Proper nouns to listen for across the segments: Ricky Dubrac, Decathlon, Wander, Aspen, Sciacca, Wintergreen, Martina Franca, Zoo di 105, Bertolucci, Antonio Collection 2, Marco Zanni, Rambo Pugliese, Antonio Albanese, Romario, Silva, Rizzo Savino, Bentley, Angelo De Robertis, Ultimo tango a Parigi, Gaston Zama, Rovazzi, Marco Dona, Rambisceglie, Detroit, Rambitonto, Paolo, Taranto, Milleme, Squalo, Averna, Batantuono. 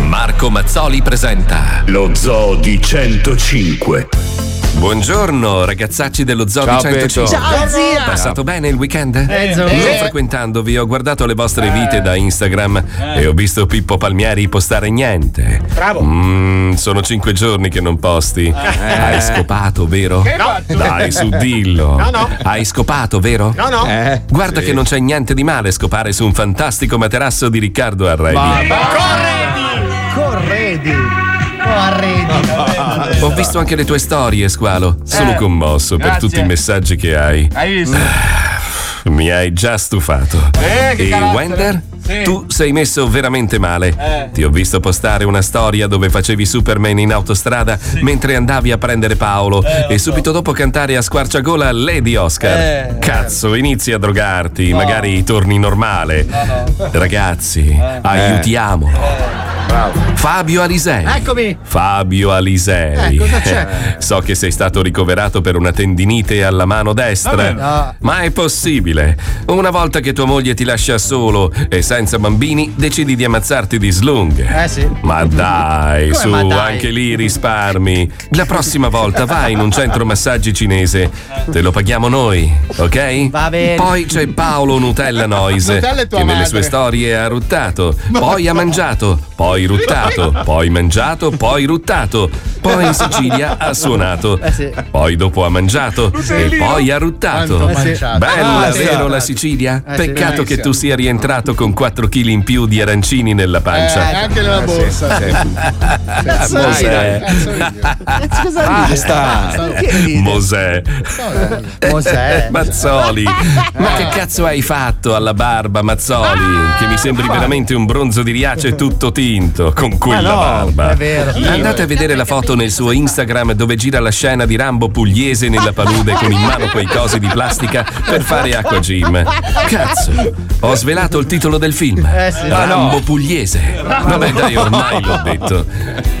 Marco Mazzoli presenta lo Zoo di 105. Buongiorno ragazzacci dello Zoo di 105. Ciao zia. Passato bene il weekend? Non frequentandovi ho guardato le vostre vite da Instagram e ho visto Pippo Palmieri postare niente. Bravo. Sono 5 giorni che non posti. Hai scopato, vero? No. Dai, su, dillo. No. Hai scopato, vero? No. Guarda sì, che non c'è niente di male scopare su un fantastico materasso di Riccardo Arredi. Corredi. Ho visto anche le tue storie, Squalo. Sono commosso per tutti i messaggi che hai. Hai visto? Mi hai già stufato. E Wander? Sì. Tu sei messo veramente male. Ti ho visto postare una storia dove facevi Superman in autostrada mentre andavi a prendere Paolo e subito dopo cantare a squarciagola Lady Oscar. Cazzo, inizi a drogarti, magari torni normale. Ragazzi, aiutiamolo. Bravo. Fabio Alisei. Eccomi. Fabio Alisei. Cosa c'è? So che sei stato ricoverato per una tendinite alla mano destra. Ma è possibile. Una volta che tua moglie ti lascia solo e senza bambini decidi di ammazzarti di slung. Sì. Ma dai, come su, ma dai, anche lì risparmi. La prossima volta vai in un centro massaggi cinese. Te lo paghiamo noi, ok? Va bene. Poi c'è Paolo Nutella Noise che nelle sue storie ha ruttato, poi ha mangiato, poi ruttato, poi mangiato, poi ruttato, poi in Sicilia ha suonato, poi dopo ha mangiato e poi ha ruttato. Bella, vero la Sicilia? Peccato che tu sia rientrato con 4 kg in più di arancini nella pancia. Anche nella borsa. Mosè. Basta. Mosè. Mazzoli. Ma che cazzo hai fatto alla barba, Mazzoli? Che mi sembri veramente un bronzo di Riace tutto tinto con quella barba. È vero. Andate a vedere la foto nel suo Instagram dove gira la scena di Rambo Pugliese nella palude con in mano quei cosi di plastica per fare acqua gym. Cazzo. Ho svelato il titolo del film. Rambo Pugliese. Vabbè, dai, ormai l'ho detto.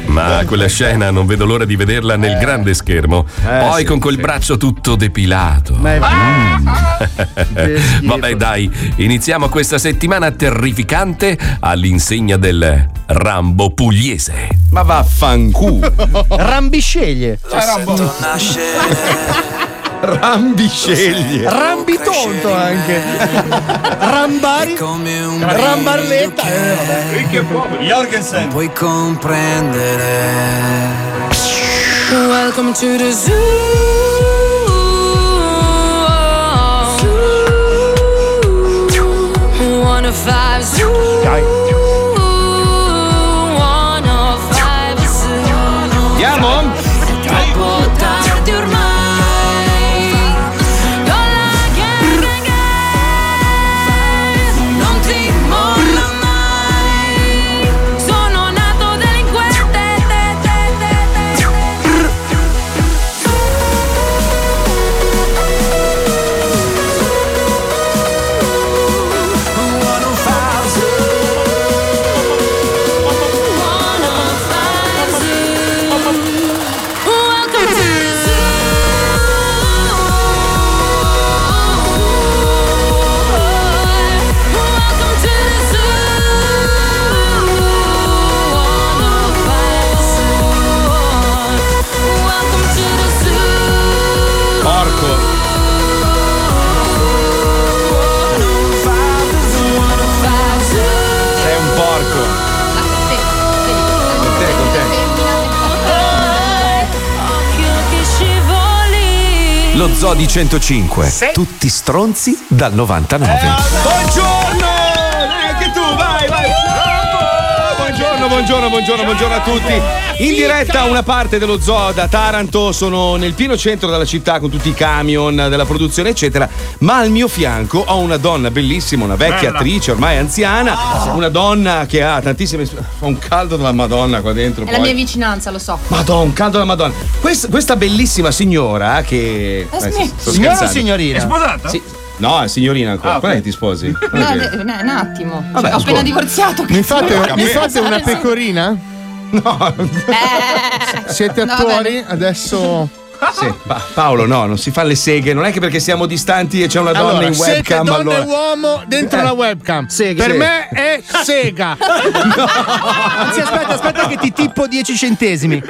Ma quella scena non vedo l'ora di vederla nel grande schermo. Poi con quel braccio tutto depilato. Vabbè, dai, iniziamo questa settimana terrificante all'insegna del Rambo Pugliese. Ma vaffanculo. Rambisceglie. Rambo nasce. Rambisceglie. Rambitonto anche. Rambari. Rambarletta. Ricchi e poveri. Jorgensen. Puoi comprendere. Welcome to the zoo. Zoo. 105 zoo. Dai. 105 zoo. Andiamo. Lo Zoo di 105, tutti stronzi dal 99. Buongiorno! Anche tu, vai! Buongiorno! Buongiorno a tutti. In diretta una parte dello zoo da Taranto, sono nel pieno centro della città con tutti i camion della produzione eccetera, ma al mio fianco ho una donna bellissima, una vecchia attrice ormai anziana, una donna che ha tantissime, fa un caldo della Madonna qua dentro. È poi la mia vicinanza, lo so. Madonna, un caldo della Madonna. Questa bellissima signora che signora o signorina? È sposata? Sì. No, è signorina ancora. Quella che ti sposi? No, un attimo. Vabbè, ho appena divorziato. Mi fate una pecorina? No. Siete attuali adesso? Sì. Paolo, no, non si fa le seghe. Non è che perché siamo distanti e c'è una donna in webcam. Siete donna e uomo dentro la webcam. Seghe. Per me è sega. No. Anzi, aspetta che ti tippo 10 centesimi.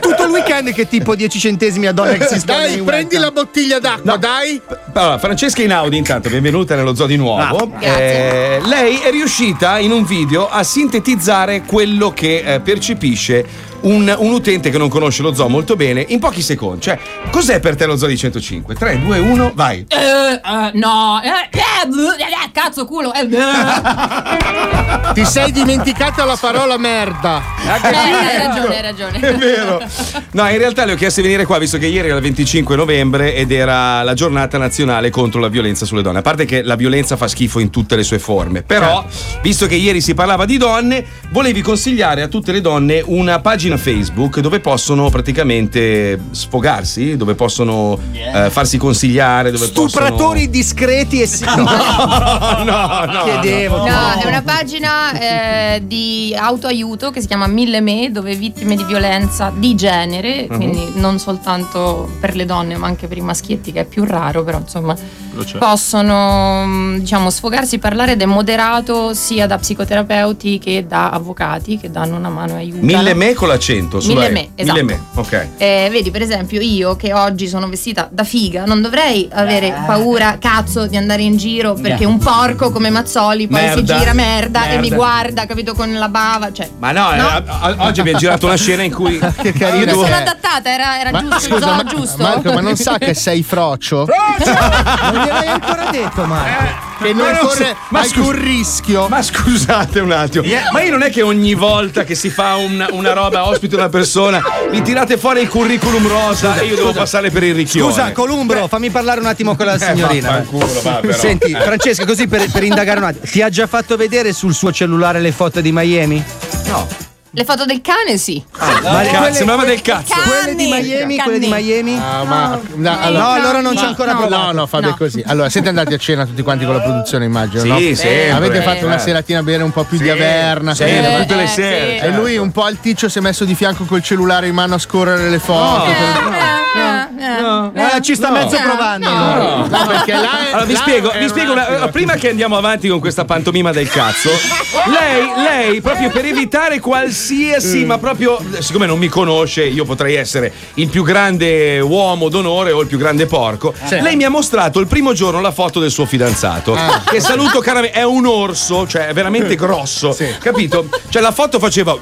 Tutto il weekend che tipo 10 centesimi a donna che si sta. Dai, prendi la bottiglia d'acqua, no. Dai. Allora, Francesca Inaudi, intanto, benvenuta nello zoo di nuovo. Lei è riuscita in un video a sintetizzare quello che percepisce un utente che non conosce lo zoo molto bene in pochi secondi. Cioè, cos'è per te lo zoo di 105? 3, 2, 1, vai. No. Cazzo culo. Ti sei dimenticata la parola merda. Hai ragione. È vero. No, in realtà le ho chiesto di venire qua, visto che ieri era il 25 novembre ed era la giornata nazionale contro la violenza sulle donne. A parte che la violenza fa schifo in tutte le sue forme, però, visto che ieri si parlava di donne, volevi consigliare a tutte le donne una pagina Facebook dove possono praticamente sfogarsi, dove possono farsi consigliare, dove stupratori possono... discreti e no. Chiedevo. No, è una pagina di autoaiuto che si chiama Milleme, dove vittime di violenza di genere, quindi non soltanto per le donne ma anche per i maschietti, che è più raro, però insomma possono, diciamo, sfogarsi, parlare, ed è moderato sia da psicoterapeuti che da avvocati che danno una mano e aiutano. Milleme con l'accento sulla Milleme, esatto. Milleme, ok. Vedi, per esempio, io che oggi sono vestita da figa non dovrei avere paura cazzo di andare in giro, perché un porco come Mazzoli poi si gira merda e mi guarda, capito, con la bava, cioè. Ma no? Oggi abbiamo girato una scena in cui che carina, io sono adattata, era ma, giusto, scusa, giusto. Marco, ma non sa che sei frocio? Non gliel'hai ancora detto, Marco? Che non corre alcun rischio. Ma scusate un attimo, ma io non è che ogni volta che si fa una roba, ospite una persona, mi tirate fuori il curriculum rosa e io devo passare per il ricchione. Scusa, Columbro, fammi parlare un attimo con la signorina. Senti, Francesca, così per indagare un attimo, ti ha già fatto vedere sul suo cellulare le foto di Miami? No. Le foto del cane, sì. Sembrava del cazzo. Quelle di Miami? Allora non c'è ancora problema. No, fate così. Allora, siete andati a cena tutti quanti con la produzione, immagino, no? Sì. Avete fatto una seratina a bere un po' più di Averna. Sì, tutte le sere. E lui un po' alticcio si è messo di fianco col cellulare in mano a scorrere le foto. Ci sta mezzo provando. Allora, vi spiego prima che andiamo avanti con questa pantomima del cazzo. Lei proprio per evitare qualsiasi, ma proprio, siccome non mi conosce, io potrei essere il più grande uomo d'onore o il più grande porco. Lei mi ha mostrato il primo giorno la foto del suo fidanzato, che saluto caramente, è un orso, cioè è veramente grosso, capito? Cioè la foto faceva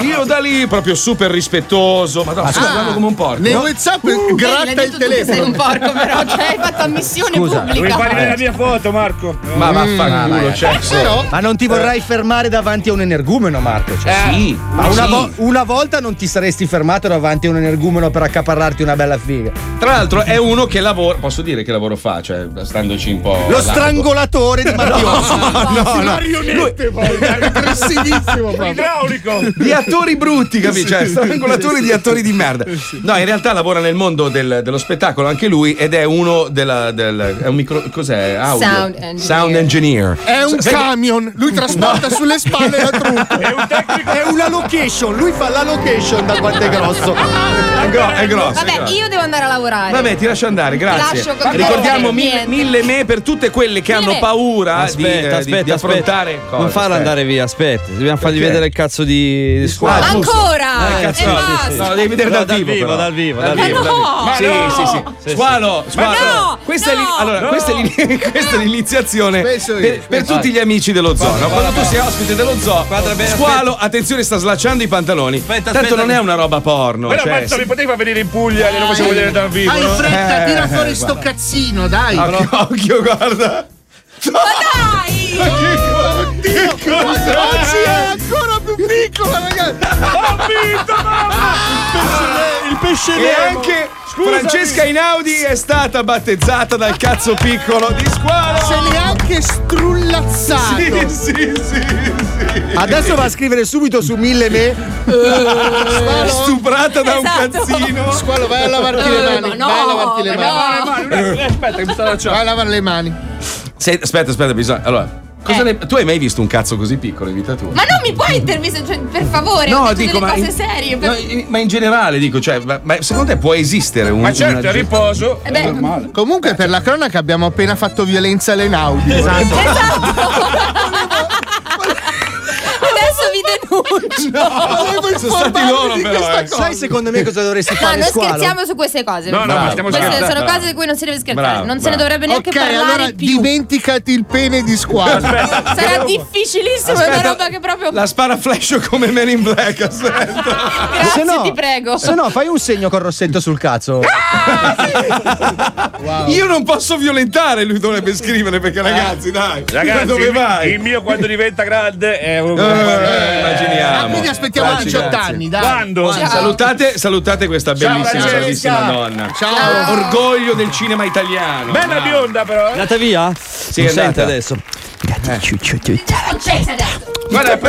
io da lì proprio super rispettoso, ma parlavo come un porco. Nei WhatsApp gratta il telefono. Sei un porco, però, cioè hai fatto ammissione pubblica. Vuoi fare la mia foto, Marco? Ma vaffanculo, però. Ma non ti vorrai fermare davanti un energumeno, Marco, sì, ma una volta non ti saresti fermato davanti a un energumeno per accaparrarti una bella figa. Tra l'altro è uno che lavora, posso dire che lavoro fa, cioè standoci un po' lo largo. Strangolatore di marionette. No. Marionette, poi aggressivissimo, idraulico di attori brutti, capisci? Cioè strangolatore di attori di merda. No, in realtà lavora nel mondo dello spettacolo anche lui, ed è uno è un micro, cos'è? Audio. Sound engineer. È un camion, lui trasporta sulle spalle. È un tecnico, è una location. Lui fa la location da quanto è grosso. È grosso. Vabbè, io devo andare a lavorare. Vabbè, ti lascio andare, grazie. Ricordiamo Milleme per tutte quelle che hanno paura di affrontare cose. Non farlo andare via, aspetta. Dobbiamo fargli vedere il cazzo di squadro. Ancora! No, devi vedere dal vivo. Sì. Squalo. Questa è l'iniziazione per tutti gli amici dello zoo. Quando tu sei ospite dello zoo, Squalo, attenzione, sta slacciando i pantaloni. Tanto non è una roba porno. Ma cazzo, mi potevi far venire in Puglia e non possiamo vedere dal vivo. Hai fretta, tira fuori sto cazzino, dai. Occhio, guarda. Ma dai! Dio! Oggi è ancora più piccola, ragazzi! Ho vinto, mamma! Il pesce nero! E anche Francesca Inaudi è stata battezzata dal cazzo piccolo di Squalo! Se ne è anche strullazzato! Sì. Adesso va a scrivere subito su Milleme. Stuprata da un cazzino! Squalo, vai a lavarti le mani! No, vai a lavarti le mani! No. Aspetta, che mi sta lasciando! Vai a lavare le mani! Aspetta, bisogna. Allora. Tu hai mai visto un cazzo così piccolo in vita tua? Ma non mi puoi intervistare, cioè, per favore, no, dico delle cose serie. Ma in generale dico, cioè, ma secondo te può esistere un. Ma certo, a riposo. È normale. Comunque, per la cronaca abbiamo appena fatto violenza alle Inaudi. Esatto. Vi denuncio. No, sono stati loro però. Sai secondo me cosa dovresti fare? No, non Squalo? Scherziamo su queste cose. No, stiamo scherzando. Queste sono cose di cui non si deve scherzare. Se ne dovrebbe neanche parlare. Allora più. Dimenticati il pene di Squalo. Sarà difficilissimo, è una roba che proprio. La spara flash come Men in Black. Aspetta. Grazie, no, ti prego. Se no, fai un segno col rossetto sul cazzo. Sì. Wow. Io non posso violentare, lui dovrebbe scrivere perché ragazzi, dove vai? Il mio quando diventa grande è un immaginiamo. Quindi aspettiamo 18 anni, dai. Quando? Salutate questa bellissima donna. Ciao. Orgoglio del cinema italiano. Bella bionda però. Andata via? Sì, andate adesso. Guarda,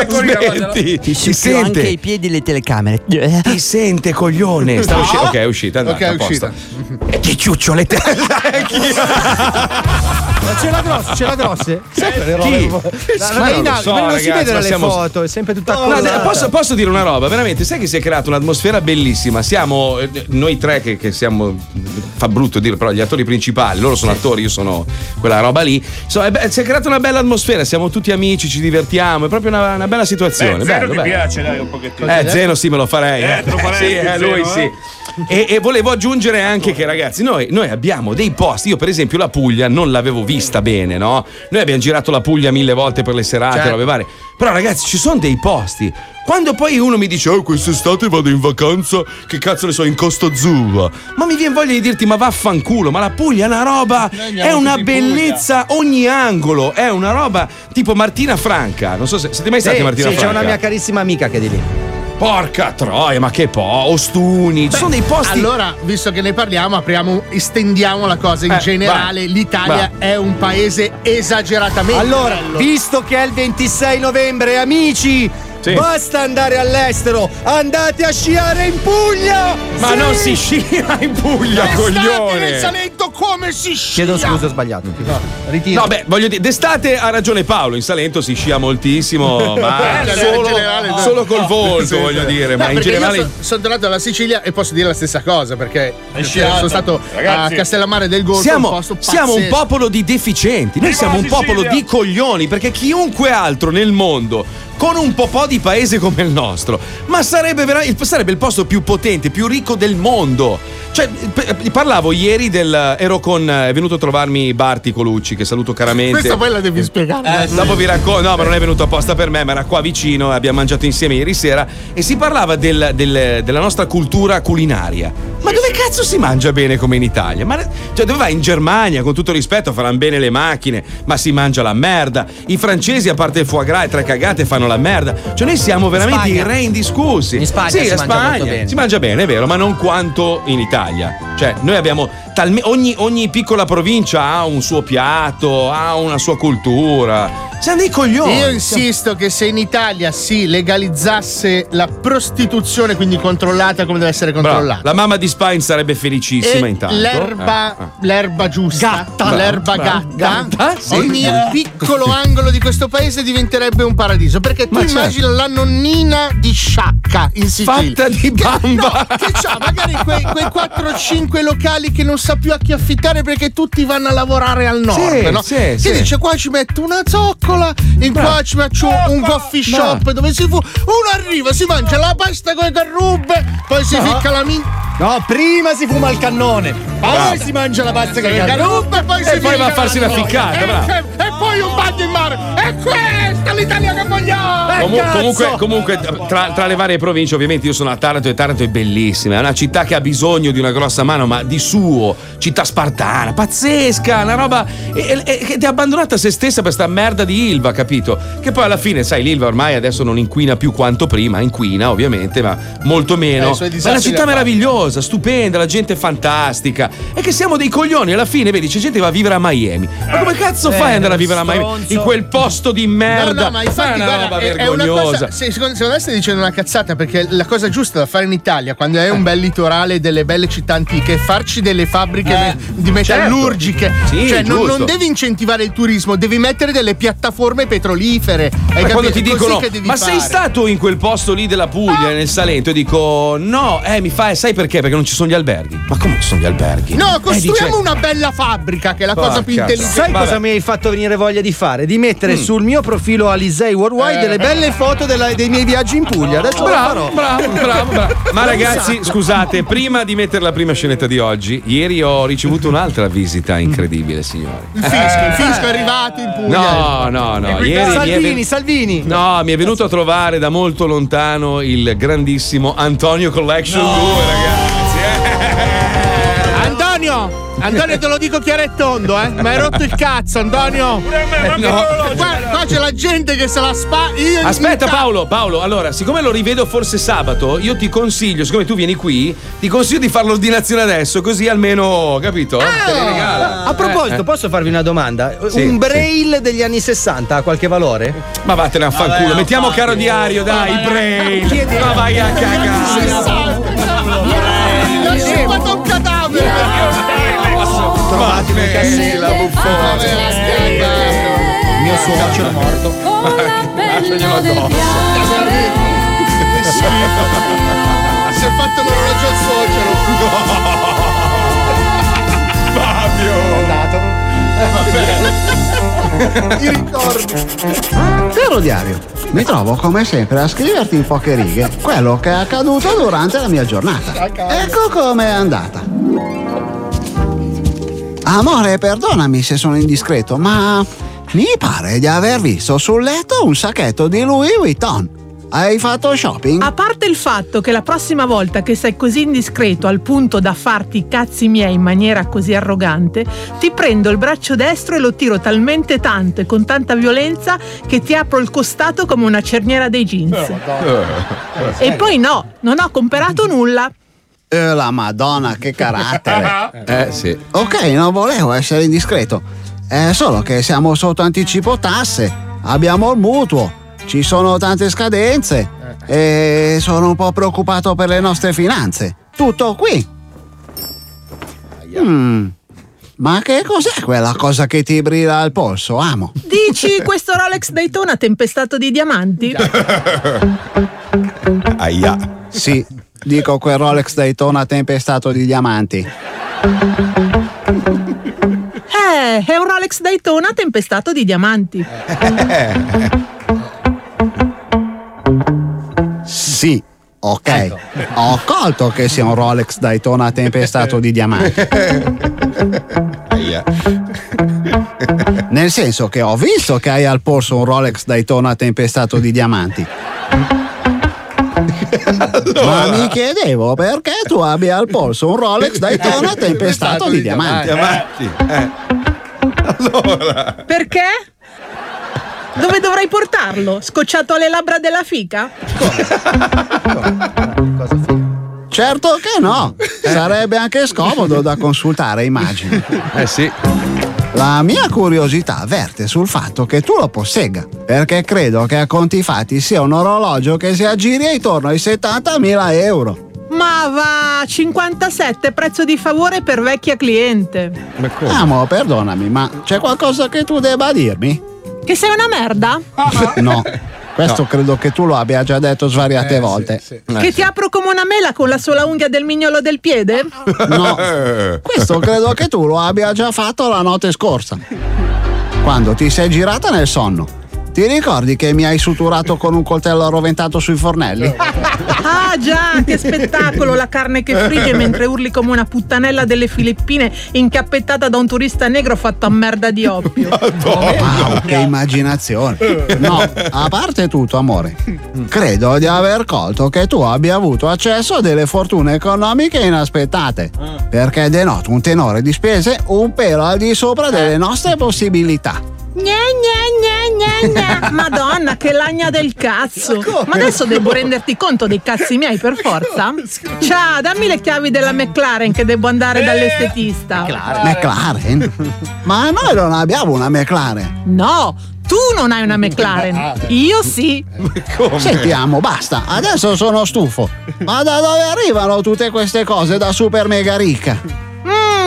smetti. Ti sente anche i piedi le telecamere. Ti sente, coglione. Sta uscendo. Ok, è uscita. Andata, ok, è uscita. Ti ciuccio le telecamere. Ma c'è la grosse? Sempre le robe. Non si vedono le foto, è sempre tutta colorata. Posso dire una roba, veramente, sai che si è creata un'atmosfera bellissima. Siamo noi tre che siamo, fa brutto dire, però gli attori principali, loro sono attori, io sono quella roba lì. Insomma, si è creata una bella atmosfera, siamo tutti amici, ci divertiamo, è proprio una bella situazione. Zeno bello, ti piace, dai, un pochettino. Zeno sì, me lo farei. Lui sì. E volevo aggiungere anche che, ragazzi, noi abbiamo dei posti. Io, per esempio, la Puglia non l'avevo vista bene, no? Noi abbiamo girato la Puglia 1000 volte per le serate, robe varie. Però, ragazzi, ci sono dei posti. Quando poi uno mi dice, quest'estate vado in vacanza, che cazzo ne so, in Costa Azzurra. Ma mi viene voglia di dirti, ma vaffanculo, ma la Puglia è una roba, è una bellezza, ogni angolo, è una roba tipo Martina Franca. Non so se siete mai stati a Martina Franca. C'è una mia carissima amica che è di lì. Porca troia, ma che Ostuni. Ci sono dei posti. Allora, visto che ne parliamo, estendiamo la cosa in generale. L'Italia è un paese esageratamente. Allora, visto che è il 26 novembre, amici. Sì. Basta andare all'estero, andate a sciare in Puglia! Ma non si scia in Puglia, coglione! Nel Salento come si scia? Chiedo scusa, ho sbagliato. Ritiro. No, beh, voglio dire, d'estate ha ragione Paolo, in Salento si scia moltissimo, ma solo col volto, voglio dire. Ma in generale. Io sono tornato dalla Sicilia e posso dire la stessa cosa, perché sono stato a Castellammare del Golfo. Siamo un popolo di deficienti, noi siamo un popolo di coglioni, perché chiunque altro nel mondo, con un po' di paese come il nostro, ma sarebbe il posto più potente, più ricco del mondo. Cioè, parlavo ieri è venuto a trovarmi Barti Colucci, che saluto caramente. Questa poi la devi spiegare. Dopo vi racconto. No, ma non è venuto apposta per me, ma era qua vicino, abbiamo mangiato insieme ieri sera e si parlava della nostra cultura culinaria. Ma dove cazzo si mangia bene come in Italia? Ma cioè, dove vai? In Germania, con tutto rispetto, faranno bene le macchine, ma si mangia la merda. I francesi, a parte il foie gras e tre cagate, fanno la merda. Cioè, noi siamo veramente i re indiscussi. In Spagna si mangia bene, è vero, ma non quanto in Italia. Cioè, noi abbiamo ogni piccola provincia ha un suo piatto, ha una sua cultura. Siamo dei coglioni. Io insisto che se in Italia si legalizzasse la prostituzione, quindi controllata come deve essere controllata, la mamma di Spine sarebbe felicissima. E intanto l'erba giusta, l'erba gatta. Sì. Ogni piccolo angolo di questo paese diventerebbe un paradiso, perché tu immagini la nonnina di Sciacca in Sicilia, fatta di bamba, che c'ha magari quei 4-5 locali che non sa più a chi affittare perché tutti vanno a lavorare al nord, che dice, qua ci metto una zoccola, in qua ci faccio un coffee shop, dove uno arriva, si mangia la pasta con le carrubbe, poi si ficca la No, prima si fuma il cannone, poi si mangia la pasta con le carrubbe, poi va a farsi una ficcata, e poi noi un bagno in mare. È questa l'Italia che vogliamo. Comunque tra le varie province, ovviamente io sono a Taranto e Taranto è bellissima, è una città che ha bisogno di una grossa mano, ma di suo, città spartana, pazzesca, una roba che ti ha abbandonata a se stessa per sta merda di Ilva, capito? Che poi alla fine, sai, l'Ilva ormai adesso non inquina più quanto prima, inquina ovviamente, ma molto meno. Ma è una città meravigliosa, stupenda, la gente è fantastica. E che siamo dei coglioni alla fine, vedi, c'è gente che va a vivere a Miami. Ma come cazzo fai ad andare a vivere a Miami? In quel posto di merda. No, ma infatti è una roba vergognosa. Secondo me stai dicendo una cazzata, perché la cosa giusta da fare in Italia, quando hai un bel litorale, delle belle città antiche, è farci delle fabbriche di metallurgiche. Certo. Sì, cioè, non devi incentivare il turismo, devi mettere delle piattaforme petrolifere. Ma quando ti dicono, ma sei stato in quel posto lì della Puglia, nel Salento? Io dico, no, mi fa, sai perché? Perché non ci sono gli alberghi. Ma come ci sono gli alberghi? No, costruiamo una bella fabbrica, che è la cosa più intelligente. Sai cosa mi hai fatto venire voglia di fare? Di mettere sul mio profilo Alisei Worldwide delle belle foto dei miei viaggi in Puglia. Adesso bravo. Ma ragazzi, scusate, prima di mettere la prima scenetta di oggi, ieri ho ricevuto un'altra visita incredibile, signori. Il fisco è arrivato in Puglia. No. Ieri Salvini. No, mi è venuto a trovare da molto lontano il grandissimo Antonio Collection 2, ragazzi. Antonio, te lo dico chiaro e tondo, mi hai rotto il cazzo, Antonio. Qua c'è la gente che se la aspetta, Paolo, allora, siccome lo rivedo forse sabato, io ti consiglio, siccome tu vieni qui, ti consiglio di fare l'ordinazione adesso, così almeno, capito? Te li regala. A proposito, posso farvi una domanda? Sì, un braille degli anni 60 ha qualche valore? Ma vattene a fanculo, mettiamo caro diario, dai, braille. Ma vai a cagare. Trovati nel cassetto la buffona. Mio suocero è morto. Lasciaglielo addosso. Si è fatto l'orologio al suocero. Fabio. I ricordi. Caro diario, mi trovo come sempre a scriverti in poche righe quello che è accaduto durante la mia giornata. Ecco com'è andata. Amore, perdonami se sono indiscreto, ma mi pare di aver visto sul letto un sacchetto di Louis Vuitton. Hai fatto shopping? A parte il fatto che la prossima volta che sei così indiscreto al punto da farti i cazzi miei in maniera così arrogante, ti prendo il braccio destro e lo tiro talmente tanto e con tanta violenza che ti apro il costato come una cerniera dei jeans. E poi non ho comperato nulla. La Madonna, che carattere. Sì. Ok, non volevo essere indiscreto. È solo che siamo sotto anticipo tasse, abbiamo il mutuo, ci sono tante scadenze e sono un po' preoccupato per le nostre finanze. Tutto qui. Ma che cos'è quella cosa che ti brilla al polso, amo? Dici questo Rolex Daytona tempestato di diamanti? Aia. Sì. Dico quel Rolex Daytona tempestato di diamanti. È un Rolex Daytona tempestato di diamanti. Sì, ok. Ho colto che sia un Rolex Daytona tempestato di diamanti. Nel senso che ho visto che hai al polso un Rolex Daytona tempestato di diamanti. Allora. Ma mi chiedevo perché tu abbia al polso un Rolex Daytona tempestato di diamanti. Allora. Perché? Dove dovrei portarlo? Scocciato alle labbra della fica? Cosa fica? Certo che no. Sarebbe anche scomodo da consultare, immagino. Sì. La mia curiosità verte sul fatto che tu lo possegga, perché credo che a conti fatti sia un orologio che si aggiri intorno ai 70.000 euro. Ma va, 57 prezzo di favore per vecchia cliente. Ma come? Amo, perdonami, ma c'è qualcosa che tu debba dirmi? Che sei una merda? No. Questo credo che tu lo abbia già detto svariate volte. Sì. Che ti apro come una mela con la sola unghia del mignolo del piede? No, questo credo che tu lo abbia già fatto la notte scorsa, quando ti sei girata nel sonno. Ti ricordi che mi hai suturato con un coltello roventato sui fornelli? Ah già, che spettacolo, la carne che frigge mentre urli come una puttanella delle Filippine incappettata da un turista negro fatto a merda di oppio. Wow, che immaginazione. No, a parte tutto, amore, credo di aver colto che tu abbia avuto accesso a delle fortune economiche inaspettate, perché denoto un tenore di spese un pelo al di sopra delle nostre possibilità. Madonna, che lagna del cazzo. Ma adesso devo renderti conto dei cazzi miei per forza? Ciao, dammi le chiavi della McLaren che devo andare dall'estetista. McLaren? Ma noi non abbiamo una McLaren. No, tu non hai una McLaren. Io sì. Come? Sentiamo, basta, adesso sono stufo. Ma da dove arrivano tutte queste cose da super mega ricca?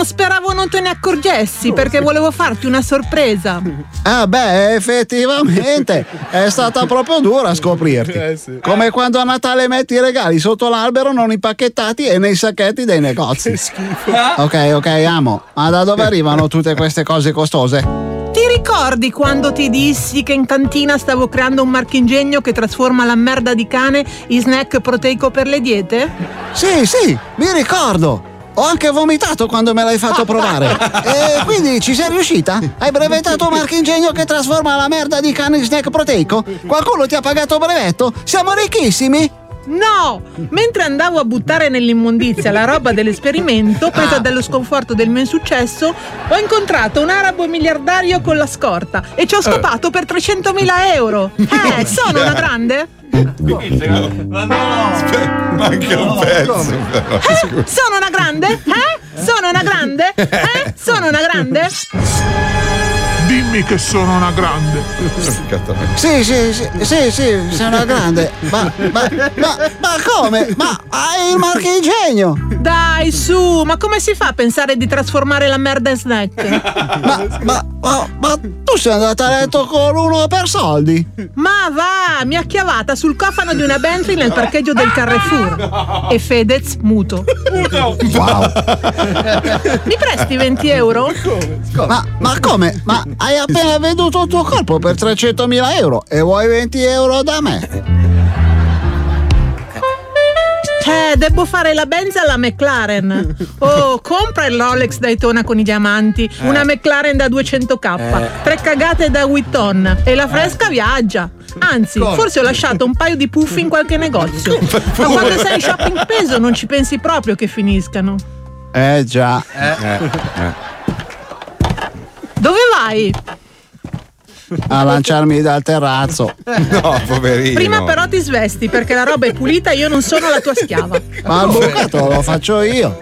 Speravo non te ne accorgessi perché volevo farti una sorpresa. Ah beh, effettivamente è stata proprio dura scoprirti. Come quando a Natale metti i regali sotto l'albero non impacchettati e nei sacchetti dei negozi. Che schifo. Ok, amo, ma da dove arrivano tutte queste cose costose? Ti ricordi quando ti dissi che in cantina stavo creando un marchingegno che trasforma la merda di cane in snack proteico per le diete? Sì, mi ricordo. Ho anche vomitato quando me l'hai fatto provare. E quindi ci sei riuscita? Hai brevettato un marchingegno che trasforma la merda di cane in snack proteico? Qualcuno ti ha pagato brevetto? Siamo ricchissimi? No! Mentre andavo a buttare nell'immondizia la roba dell'esperimento, presa dallo sconforto del mio insuccesso, ho incontrato un arabo miliardario con la scorta e ci ho scopato per 300.000 euro. Sono una grande? Sono una grande? Dimmi che sono una grande. Sì, sono una grande. Ma come? Ma hai il marchingegno? Dai su, ma come si fa a pensare di trasformare la merda in snack? Ma tu sei andata a letto con uno per soldi? Ma va, mi ha chiavata sul cofano di una Bentley nel parcheggio del Carrefour. E Fedez muto. Wow. Mi presti 20 euro? Ma come? Ma hai appena venduto il tuo corpo per 300.000 euro e vuoi 20 euro da me? Devo fare la benza alla McLaren. Oh, compra il Rolex Daytona con i diamanti, una McLaren da 200.000, tre cagate da Vuitton e la fresca viaggia. Anzi, forse ho lasciato un paio di puff in qualche negozio. Ma quando sei in shopping peso non ci pensi proprio che finiscano. Già. Dove vai? A lanciarmi dal terrazzo. No, poverino. Prima però ti svesti perché la roba è pulita e io non sono la tua schiava. Ma il bucato lo faccio io.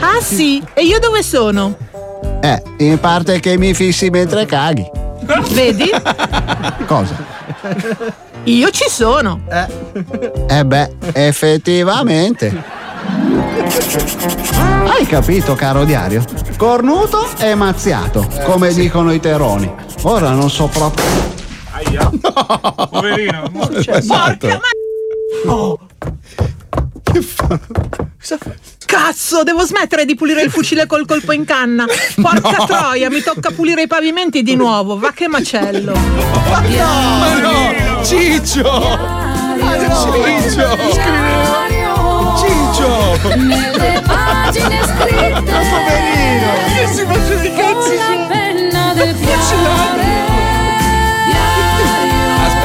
Ah sì? E io dove sono? In parte che mi fissi mentre caghi. Vedi? Cosa? Io ci sono. Effettivamente. Hai capito, caro diario? Cornuto e mazziato, come dicono i terroni. Ora non so proprio. Aia. No. Poverino. Porca ma... Oh. Che fa? Cazzo, devo smettere di pulire il fucile col colpo in canna. Porca troia, mi tocca pulire i pavimenti di nuovo. Va che macello. Ma no. Ciccio. Mille pagine scritte. Ma poverino, che si faccia di cazzi su penna del fiore.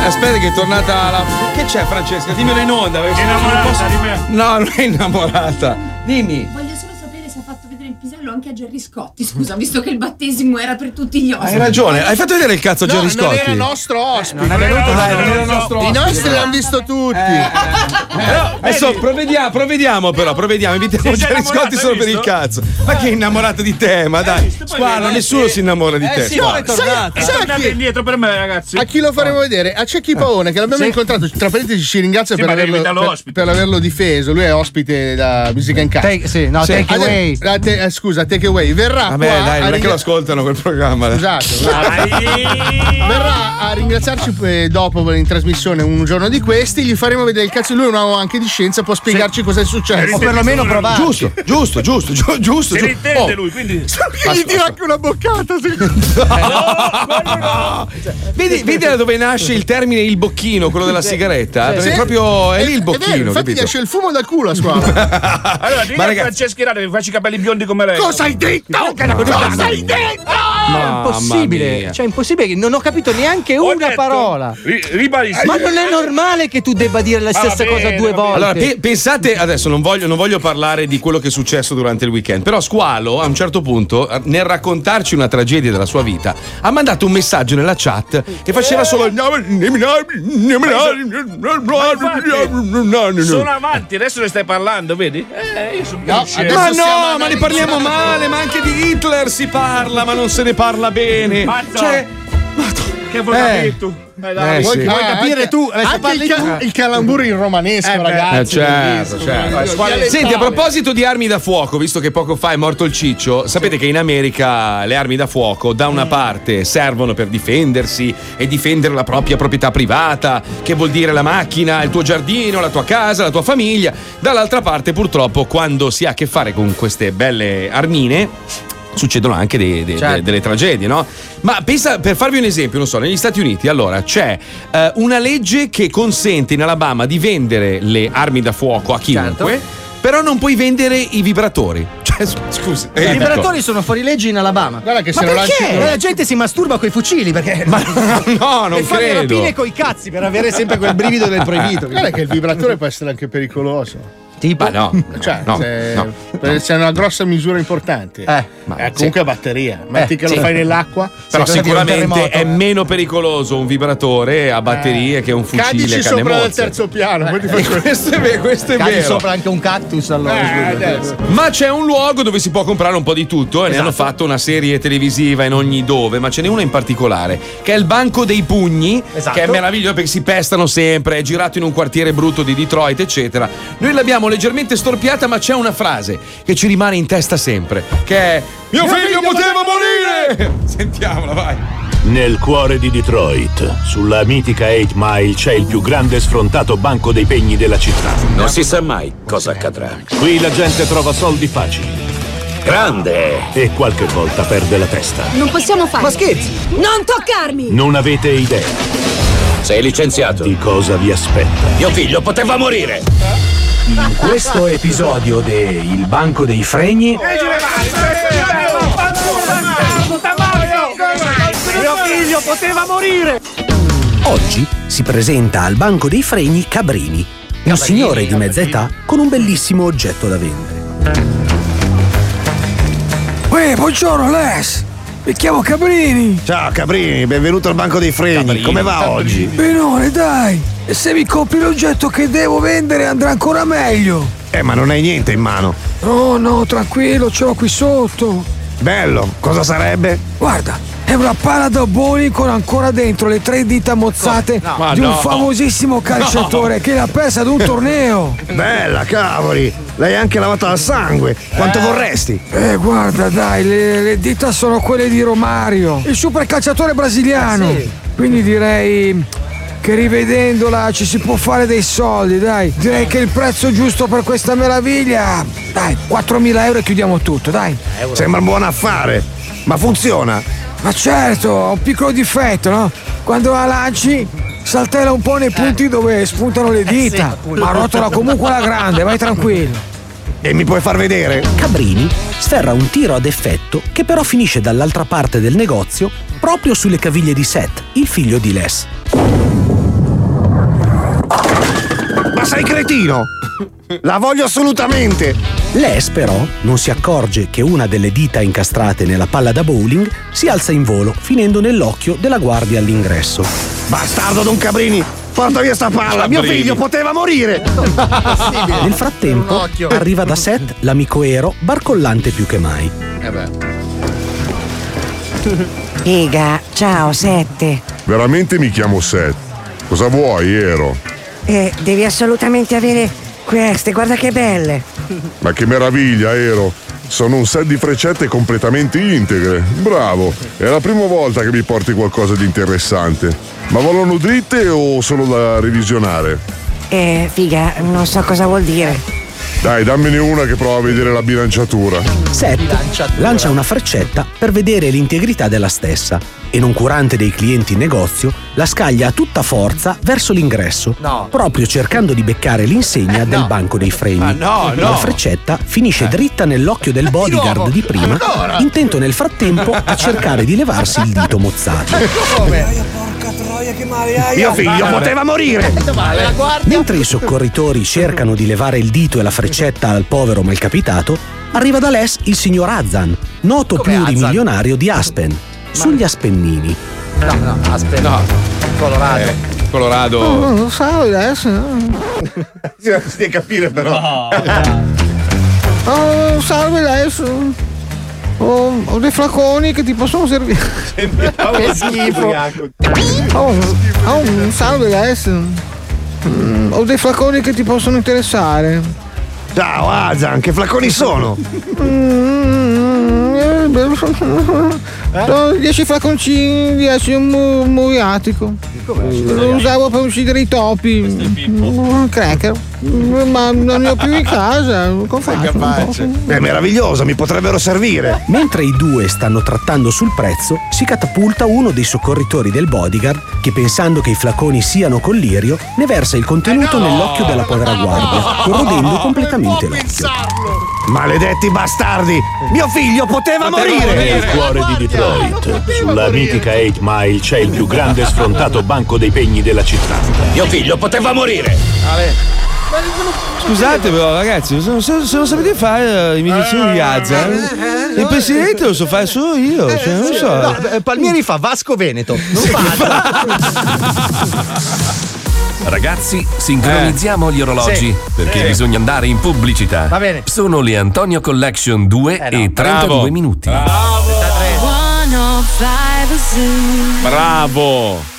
Aspetta che è tornata la... Che c'è, Francesca? Dimmelo in onda. È innamorata di me. No, non è innamorata. Dimmi. Voglio solo sapere se ha fatto vedere il pisello anche a Gerry Scotti. Scusa, visto che il battesimo era per tutti gli ospiti. Hai ragione, hai fatto vedere il cazzo a Gerry Scotti. Non era nostro ospite. I nostri l'hanno visto tutti. Adesso provvediamo, invitiamo Gerry Scotti solo per il cazzo. Ma che è innamorato di te, ma dai. Squalo, nessuno si innamora di te. Tornate indietro per me, ragazzi. A chi lo faremo vedere? A Cecchi Paone, che l'abbiamo incontrato. Tra parentesi ci ringrazia per averlo difeso. Lui è ospite da Musica in Casa. Scusa, programma Takeaway verrà qua, dai, non è che lo ascoltano quel programma. Scusate, verrà a ringraziarci dopo in trasmissione un giorno di questi, gli faremo vedere il cazzo, lui è un uomo anche di scienza, può spiegarci cosa è successo. O perlomeno provare. Giusto. Se l'intende lui, quindi gli tira anche una boccata. No. Vedi da dove nasce il termine il bocchino, quello della sigaretta, perché proprio è lì il bocchino. Vero, infatti gli esce il fumo dal culo a scuola. Allora, dimmi a Francesca Inaudi che faccio i capelli biondi come lei. Cosa hai detto? Ma è impossibile, che non ho capito neanche una parola. Ribadisci. Ma non è normale che tu debba dire la stessa cosa due volte. Allora, pensate, adesso non voglio parlare di quello che è successo durante il weekend, però Squalo a un certo punto, nel raccontarci una tragedia della sua vita, ha mandato un messaggio nella chat che faceva solo sono avanti, adesso ne stai parlando, vedi? Ma no, ma ne parliamo male, ma anche di Hitler si parla, ma non se ne parla bene. Che vorrei tu? Vuoi capire anche, tu? Anche il calamburo in romanesco, ragazzi. Certo. Senti, a proposito di armi da fuoco, visto che poco fa è morto il Ciccio, sapete che in America le armi da fuoco da una parte servono per difendersi e difendere la propria proprietà privata, che vuol dire la macchina, il tuo giardino, la tua casa, la tua famiglia, dall'altra parte purtroppo quando si ha a che fare con queste belle armine succedono anche delle tragedie, no? Ma pensa, per farvi un esempio, non so, negli Stati Uniti, allora, c'è una legge che consente in Alabama di vendere le armi da fuoco a chiunque, però non puoi vendere i vibratori. Scusi, i vibratori sono fuori legge in Alabama. Guarda che se lo lanci, la gente si masturba coi fucili perché non credo. E fanno rapine coi cazzi per avere sempre quel brivido del proibito. Guarda che il vibratore può essere anche pericoloso. Tipo? C'è una grossa misura importante. Comunque a batteria. Metti che lo fai nell'acqua. Però sicuramente è meno pericoloso un vibratore a batterie che un fucile. Cadici sopra dal terzo piano. Questo è vero. Cadi sopra anche un cactus allora. Ma c'è un luogo dove si può comprare un po' di tutto e ne hanno fatto una serie televisiva in ogni dove, ma ce n'è una in particolare che è il Banco dei Pugni, che è meraviglioso perché si pestano sempre, è girato in un quartiere brutto di Detroit, eccetera. Noi l'abbiamo leggermente storpiata, ma c'è una frase che ci rimane in testa sempre, che è mio figlio poteva morire! Sentiamola, vai. Nel cuore di Detroit, sulla mitica 8 Mile, c'è il più grande e sfrontato banco dei pegni della città. Non si sa mai cosa accadrà. Qui la gente trova soldi facili. Grande! E qualche volta perde la testa. Non possiamo fare. Ma scherzi! Non toccarmi! Non avete idea. Sei licenziato. Di cosa vi aspetta? Mio figlio poteva morire! In questo episodio de Il Banco dei Fregni. Mio figlio poteva morire! Oggi si presenta al Banco dei Fregni Cabrini, un signore di mezza età con un bellissimo oggetto da vendere. Buongiorno Les! Mi chiamo Cabrini! Ciao Cabrini, benvenuto al Banco dei Fregni, come va oggi? Benone, dai! E se mi compri l'oggetto che devo vendere andrà ancora meglio. Ma non hai niente in mano. No, tranquillo, ce l'ho qui sotto. Bello, cosa sarebbe? Guarda, è una pala da bowling con ancora dentro le tre dita mozzate un famosissimo calciatore che l'ha persa ad un torneo. Bella, cavoli, l'hai anche lavata al sangue. Quanto vorresti? Guarda, dai, le dita sono quelle di Romario, il super calciatore brasiliano. Quindi direi che rivedendola ci si può fare dei soldi, dai. Direi che il prezzo giusto per questa meraviglia, dai, 4.000 euro e chiudiamo tutto, dai. Sembra un buon affare, ma funziona? Ma certo, ha un piccolo difetto, no? Quando la lanci saltella un po' nei punti dove spuntano le dita, ma rotola comunque alla grande, vai tranquillo. E mi puoi far vedere? Cabrini sferra un tiro ad effetto che però finisce dall'altra parte del negozio, proprio sulle caviglie di Seth, il figlio di Les. Sei cretino! La voglio assolutamente! Les però non si accorge che una delle dita incastrate nella palla da bowling si alza in volo, finendo nell'occhio della guardia all'ingresso. Bastardo Don Cabrini! Porta via sta palla! Cabrini. Mio figlio poteva morire! Nel frattempo arriva da Seth l'amico Ero, barcollante più che mai. Figa, ciao Sette! Veramente mi chiamo Seth? Cosa vuoi, Ero? Devi assolutamente avere queste, guarda che belle. Ma che meraviglia, Ero. Sono un set di freccette completamente integre. Bravo, è la prima volta che mi porti qualcosa di interessante. Ma volano dritte o solo da revisionare? Figa, non so cosa vuol dire. Dai, dammene una che prova a vedere la bilanciatura. Set. Lancia una freccetta per vedere l'integrità della stessa e, non curante dei clienti in negozio, la scaglia a tutta forza verso l'ingresso, proprio cercando di beccare l'insegna del banco dei freni. La freccetta finisce dritta nell'occhio del bodyguard di prima, intento nel frattempo a cercare di levarsi il dito mozzato. Come? Mio figlio poteva morire! Mentre i soccorritori cercano di levare il dito e la freccetta al povero malcapitato, arriva da Les il signor Azzan, noto plurimilionario di Aspen, sugli Aspennini. Aspen no, Colorado. Non lo so adesso. Si deve capire però. Non salve adesso. Ho dei flaconi che ti possono servire. Che schifo. Salve adesso. Ho dei flaconi che ti possono interessare. Ciao Azzan, che flaconi sono? 10 flaconcini, 10 un muriatico. Lo usavo per uccidere i topi. Un cracker. Ma non ne ho più in casa. È meraviglioso, mi potrebbero servire. Mentre i due stanno trattando sul prezzo, si catapulta uno dei soccorritori del bodyguard che, pensando che i flaconi siano col lirio, ne versa il contenuto nell'occhio della povera guardia, corrodendo completamente l'occhio. Maledetti bastardi! Mio figlio poteva morire! Nel cuore di Detroit, sulla mitica 8 Mile, c'è il più grande sfrontato banco dei pugni della città. Mio figlio poteva morire! Scusate però ragazzi, se lo sapete fare i medicini di Azzan, il presidente lo so fare solo io, cioè, non so. No, Palmieri fa Vasco Veneto, non fa. Ragazzi, sincronizziamo gli orologi perché bisogna andare in pubblicità. Va bene. Sono le Antonio Collection 2 e 32 bravo. Minuti. Bravo. Bravo.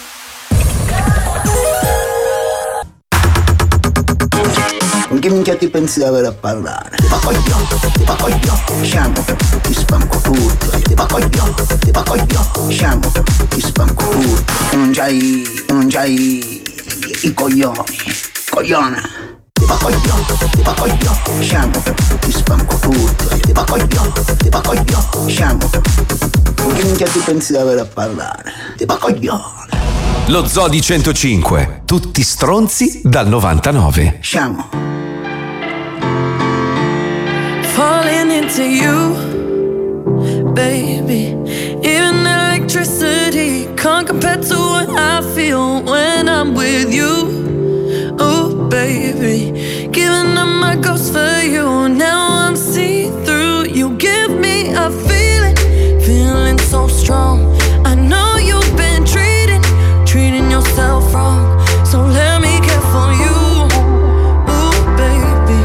Che minchia ti pensi di avere a parlare? Ti pacoglio, sciamo, ti spanco tutto. Ti pacoglio, sciamo, ti spanco tutto. Non c'hai i coglioni, cogliona. Ti pacoglio, sciamo, ti spanco tutto. Ti pacoglio, sciamo. Che minchia ti pensi di avere a parlare? Ti pacoglio. Lo Zoo di 105, tutti stronzi dal 99. Siamo. Falling into you, baby. Even electricity can't compare to what I feel when I'm with you. Oh, baby. Giving up my ghost for you. Now I'm see through. You give me a feeling, feeling so strong. I know you've been treating yourself wrong, so let me care for you. Ooh, baby,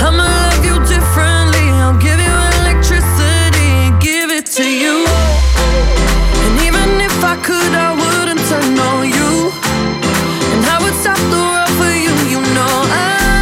I'ma love you differently. I'll give you electricity and give it to you. And even if I could, I wouldn't turn on you. And I would stop the world for you, you know I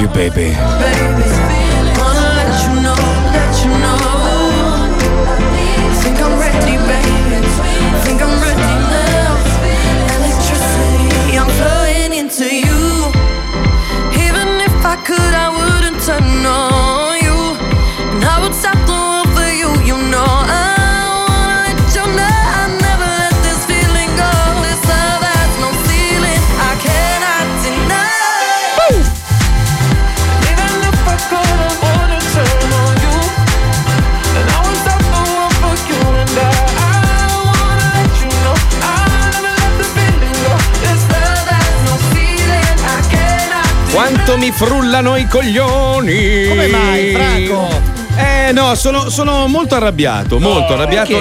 you, baby. Quanto mi frullano i coglioni! Come mai, Franco? No, sono molto arrabbiato,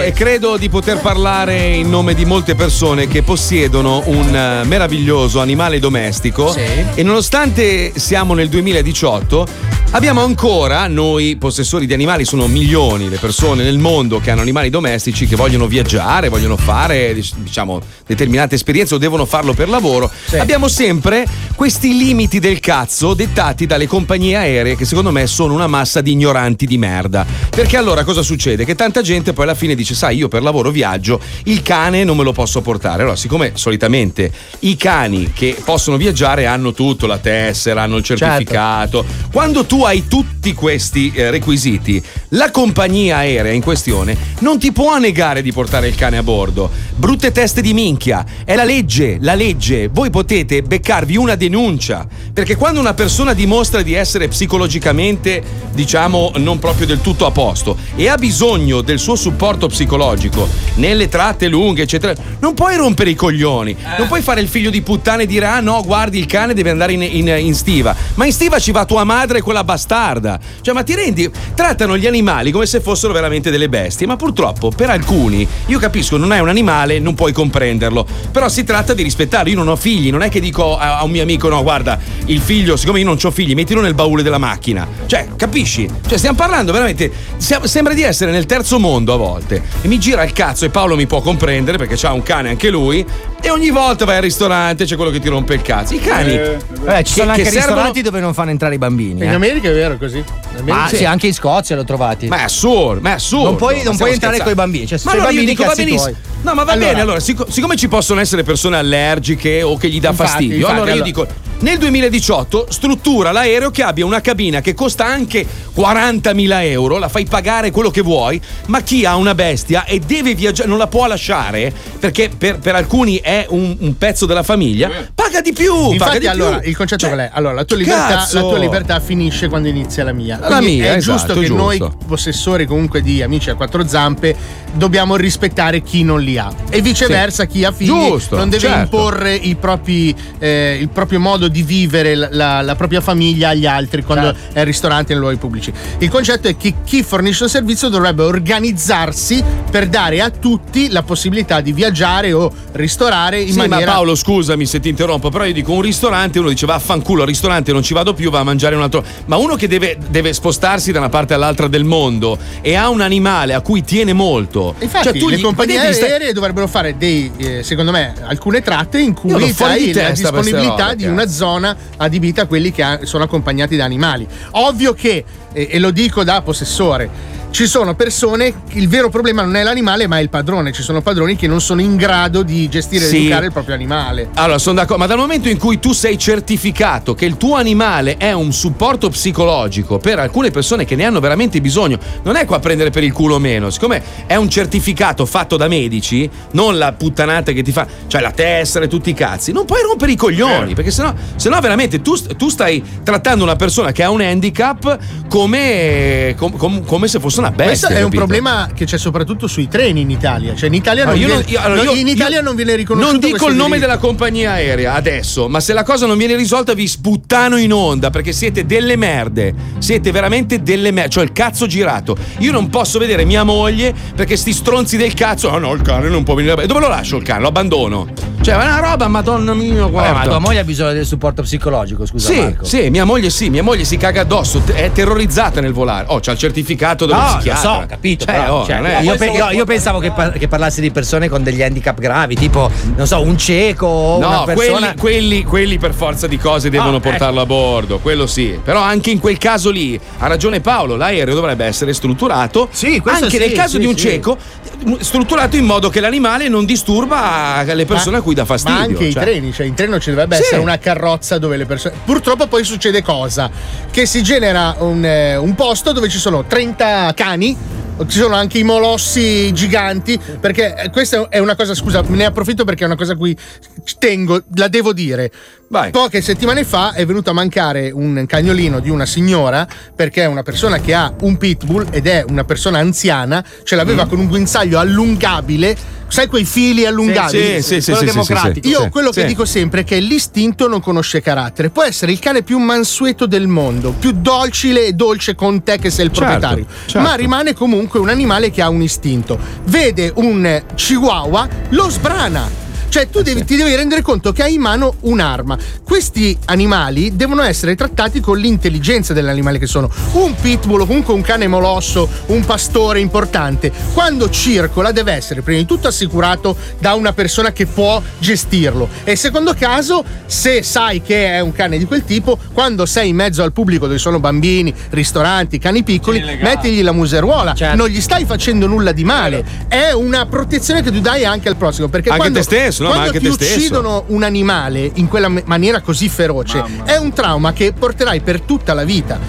e credo di poter parlare in nome di molte persone che possiedono un meraviglioso animale domestico, sì. E nonostante siamo nel 2018, abbiamo ancora, noi possessori di animali, sono milioni le persone nel mondo che hanno animali domestici, che vogliono viaggiare, vogliono fare, diciamo, determinate esperienze o devono farlo per lavoro, sì. Abbiamo sempre questi limiti del cazzo dettati dalle compagnie aeree, che secondo me sono una massa di ignoranti di merda. Perché allora cosa succede? Che tanta gente poi alla fine dice: sai, io per lavoro viaggio, il cane non me lo posso portare. Allora, siccome solitamente i cani che possono viaggiare hanno tutto, la tessera, hanno il certificato, certo. Quando tu hai tutti questi requisiti, la compagnia aerea in questione non ti può negare di portare il cane a bordo. Brutte teste di minchia, è la legge. Voi potete beccarvi una denuncia, perché quando una persona dimostra di essere psicologicamente, diciamo, non proprio del tutto a posto e ha bisogno del suo supporto psicologico nelle tratte lunghe, eccetera, non puoi rompere i coglioni, non puoi fare il figlio di puttana e dire: ah no, guardi, il cane deve andare in stiva. Ma in stiva ci va tua madre, quella bastarda. Cioè, ma ti rendi? Trattano gli animali come se fossero veramente delle bestie, ma purtroppo per alcuni, io capisco, non è un animale, non puoi comprenderlo, però si tratta di rispettare. Io non ho figli, non è che dico a un mio amico: no, guarda, il figlio, siccome io non ho figli, mettilo nel baule della macchina. Cioè, capisci? Cioè, stiamo parlando veramente, sembra di essere nel terzo mondo a volte, e mi gira il cazzo. E Paolo mi può comprendere, perché c'ha un cane anche lui, e ogni volta vai al ristorante c'è quello che ti rompe il cazzo. I cani ci sono anche ristoranti dove non fanno entrare i bambini. In America è vero così. Ma sì, anche in Scozia l'ho trovati. Ma è assurdo, non puoi entrare con i bambini, cioè, ma allora bambini, io dico va benissimo. No, ma va bene, allora siccome ci possono essere persone allergiche o che gli dà fastidio, allora io dico: nel 2018 struttura l'aereo che abbia una cabina che costa anche 40.000 euro, la fai pagare quello che vuoi, ma chi ha una bestia e deve viaggiare non la può lasciare, perché per alcuni è un pezzo della famiglia, paga di più. Infatti, allora il concetto qual è? Allora la tua libertà finisce quando inizia la mia. Quindi è giusto. Noi possessori comunque di amici a quattro zampe dobbiamo rispettare chi non li ha, e viceversa, sì. Chi ha figli non deve imporre il proprio modo di vivere la propria famiglia agli altri quando è al ristorante e nei luoghi pubblici. Il concetto è che chi fornisce un servizio dovrebbe organizzarsi per dare a tutti la possibilità di viaggiare o ristorare in maniera. Ma Paolo, scusami se ti interrompo, però io dico un ristorante, uno dice: va a fanculo al ristorante, non ci vado più, va a mangiare un altro. Ma uno che deve spostarsi da una parte all'altra del mondo e ha un animale a cui tiene molto. Infatti, cioè, le compagnie aeree dovrebbero fare secondo me, alcune tratte in cui hai la disponibilità di una zona adibita a quelli che sono accompagnati da animali. Ovvio che, e lo dico da possessore, ci sono persone, il vero problema non è l'animale ma è il padrone. Ci sono padroni che non sono in grado di gestire e educare il proprio animale. Allora, sono d'accordo, ma dal momento in cui tu sei certificato che il tuo animale è un supporto psicologico per alcune persone che ne hanno veramente bisogno, non è qua prendere per il culo o meno. Siccome è un certificato fatto da medici, non la puttanata che ti fa, cioè la tessera e tutti i cazzi, non puoi rompere i coglioni, perché sennò veramente tu stai trattando una persona che ha un handicap come se fosse una bestia. Questo è un problema che c'è soprattutto sui treni in Italia. Cioè, in Italia non viene riconosciuto. Non dico il nome della compagnia aerea adesso, ma se la cosa non viene risolta vi sputtano in onda, perché siete delle merde. Siete veramente delle merde. Cioè, il cazzo girato. Io non posso vedere mia moglie perché sti stronzi del cazzo. Ah no, il cane non può venire. Dove lo lascio il cane? Lo abbandono. Cioè, è una roba, madonna mia, guarda. Ma tua moglie ha bisogno del supporto psicologico, scusa. Sì, Marco. Sì, mia moglie si caga addosso, è terrorizzata nel volare. Oh, c'ha il certificato dello psichiatra. Lo so, capito. Cioè, però, io pensavo che parlassi di persone con degli handicap gravi, tipo, non so, un cieco o una persona. No, quelli per forza di cose devono portarlo a bordo, quello sì. Però anche in quel caso lì, ha ragione Paolo, l'aereo dovrebbe essere strutturato. Sì, questo anche nel caso di un cieco, strutturato in modo che l'animale non disturba le persone a cui dà fastidio. Ma anche i treni, cioè in treno ci dovrebbe essere una carrozza dove le persone. Purtroppo poi succede cosa? Che si genera un posto dove ci sono 30 cani. Ci sono anche i molossi giganti, perché questa è una cosa, scusa, ne approfitto perché è una cosa a cui tengo, la devo dire. Vai. Poche settimane fa è venuto a mancare un cagnolino di una signora, perché è una persona che ha un pitbull ed è una persona anziana, ce l'aveva con un guinzaglio allungabile, sai quei fili allungabili? Sì, democratico. Io quello che dico sempre è che l'istinto non conosce carattere. Può essere il cane più mansueto del mondo, più docile e dolce con te che sei il proprietario, ma rimane comunque un animale che ha un istinto. Vede un chihuahua, lo sbrana. Cioè tu ti devi rendere conto che hai in mano un'arma. Questi animali devono essere trattati con l'intelligenza dell'animale che sono. Un pitbull o comunque un cane molosso, un pastore importante, quando circola deve essere prima di tutto assicurato da una persona che può gestirlo, e secondo caso, se sai che è un cane di quel tipo, quando sei in mezzo al pubblico dove sono bambini, ristoranti, cani piccoli, mettigli la museruola, non gli stai facendo nulla di male, è una protezione che tu dai anche al prossimo, perché anche quando te stesso. No, quando ti uccidono un animale in quella maniera così feroce, è un trauma che porterai per tutta la vita.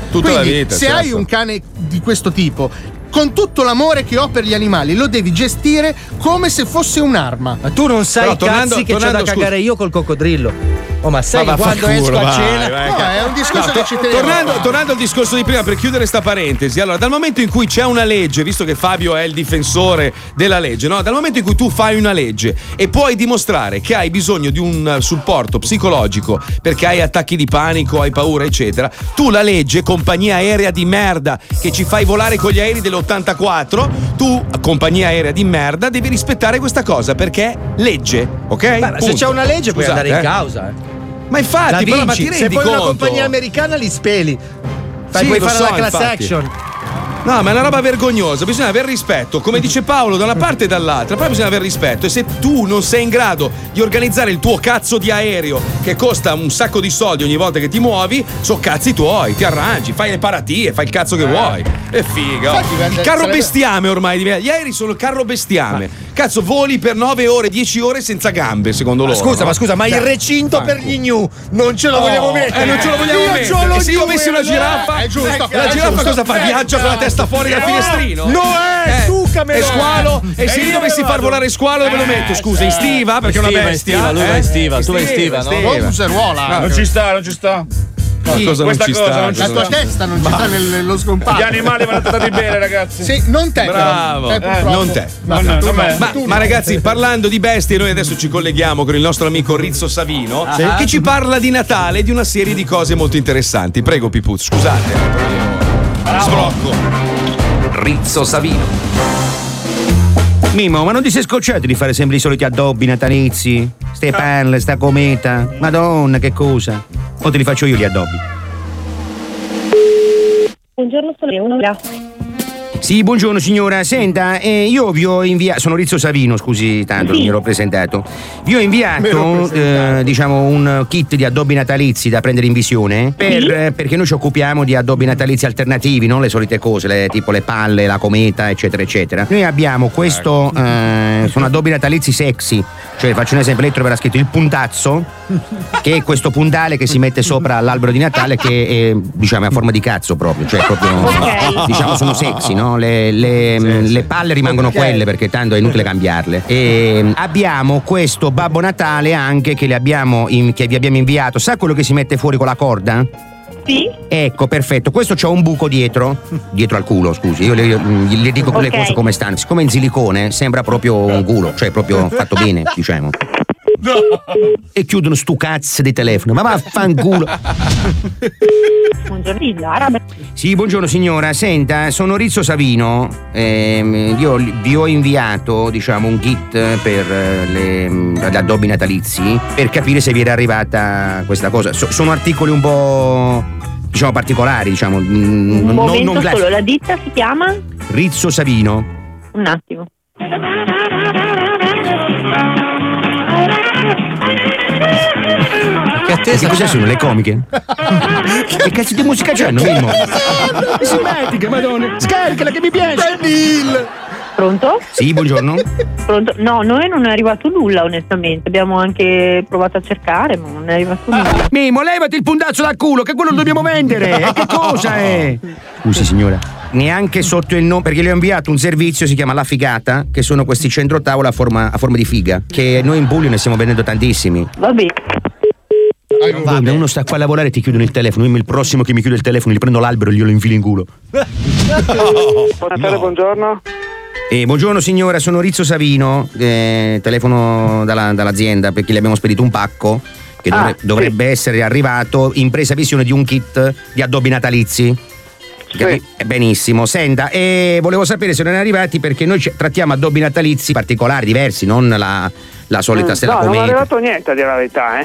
Se hai un cane di questo tipo, con tutto l'amore che ho per gli animali, lo devi gestire come se fosse un'arma. Ma tu non sai tornando, c'ho da cagare io col coccodrillo. Oh, ma sai quando esco a cena? È un discorso che ci tenevo. Tornando al discorso di prima, per chiudere sta parentesi, allora, dal momento in cui c'è una legge, visto che Fabio è il difensore della legge, no? Dal momento in cui tu fai una legge e puoi dimostrare che hai bisogno di un supporto psicologico perché hai attacchi di panico, hai paura, eccetera, tu la legge, compagnia aerea di merda che ci fai volare con gli aerei dell'84, tu, compagnia aerea di merda, devi rispettare questa cosa perché legge, ok? Ma se c'è una legge puoi andare in causa, Ma infatti, però, ma ti rendi conto? Se poi una compagnia americana li speli. Puoi fare la class action. No, ma è una roba vergognosa, bisogna aver rispetto, come dice Paolo, da una parte e dall'altra, però bisogna aver rispetto, e se tu non sei in grado di organizzare il tuo cazzo di aereo che costa un sacco di soldi ogni volta che ti muovi, so cazzi tuoi, ti arrangi, fai le paratie, fai il cazzo che vuoi. È figa. Il carro bestiame ormai, gli aerei sono carro bestiame. Cazzo, voli per 9 ore, 10 ore senza gambe, secondo loro. Ma il recinto per gli gnu non ce lo vogliamo mettere. Non ce lo vogliamo mettere. E se io avessi una giraffa, la giraffa cosa fa? Viaggia con la testa sta fuori dal finestrino? È Squalo. E se io dovessi far volare Squalo dove lo metto? Scusa, in stiva? Perché è una bestia. Lui va in stiva, tu vai in stiva, no? Non ci sta. La tua testa non ci sta nello scompasso. Gli animali vanno trattati bene, ragazzi. Sì, non te. Bravo. Ma ragazzi, parlando di bestie, noi adesso ci colleghiamo con il nostro amico Rizzo Savino, che ci parla di Natale e di una serie di cose molto interessanti. Prego, Pippo, scusate. Sbrocco. Rizzo Savino. Mimo, ma non ti sei scocciato di fare sempre i soliti addobbi natalizi? Ste perle, sta cometa. Madonna, che cosa. O te li faccio io gli addobbi? Buongiorno, sono io, Sì, buongiorno signora. Senta, io vi ho inviato. Sono Rizzo Savino, scusi, tanto non gliel'ho presentato. Vi ho inviato, diciamo, un kit di addobbi natalizi da prendere in visione. Perché noi ci occupiamo di addobbi natalizi alternativi, non le solite cose, tipo le palle, la cometa, eccetera, eccetera. Noi abbiamo questo. Sono addobbi natalizi sexy. Cioè, faccio un esempio, lei troverà scritto il puntazzo, che è questo puntale che si mette sopra l'albero di Natale, che è, diciamo, a forma di cazzo proprio. Cioè, proprio. Diciamo, sono sexy, no? Le palle rimangono quelle, perché tanto è inutile cambiarle. E abbiamo questo Babbo Natale anche che vi abbiamo inviato. Sa quello che si mette fuori con la corda? Sì. Ecco, perfetto. Questo c'ha un buco dietro al culo, scusi. Io le dico le cose come stanno. Siccome è in silicone, sembra proprio un culo, cioè proprio fatto bene, diciamo. No. E chiudono stu cazzo di telefono, ma vaffanculo. Buongiorno. Sì, buongiorno signora, senta, sono Rizzo Savino, io vi ho inviato, diciamo, un kit per gli addobbi natalizi per capire se vi era arrivata questa cosa. Sono articoli un po', diciamo, particolari, diciamo, un momento non solo, la ditta si chiama? Rizzo Savino. Un attimo. Che attesa, che cosa sono le comiche? Che cazzo di musica c'è? Non mi simpatica, madonna. Scaricala che mi piace. Pronto? Sì, buongiorno. Pronto? No, noi non è arrivato nulla, onestamente. Abbiamo anche provato a cercare, ma non è arrivato nulla. Mimo, levati il pundazzo dal culo, che quello lo dobbiamo vendere. E che cosa è? Scusi signora. Neanche sotto il nome, perché le ho inviato un servizio, si chiama La Figata, che sono questi centrotavola a forma di figa, che noi in Puglia ne stiamo vendendo tantissimi. Vabbè. Vabbè, uno sta qua a lavorare e ti chiudono il telefono. Io il prossimo che mi chiude il telefono gli prendo l'albero e glielo infilo in culo. Buonasera, buongiorno. Buongiorno signora, sono Rizzo Savino, telefono dall'azienda perché gli abbiamo spedito un pacco che dovrebbe essere arrivato in presa visione di un kit di addobbi natalizi. Sì. Benissimo, senta, volevo sapere se non è arrivati perché noi trattiamo addobbi natalizi particolari, diversi, non la solita stella cometa. No, non è arrivato niente a dire la verità,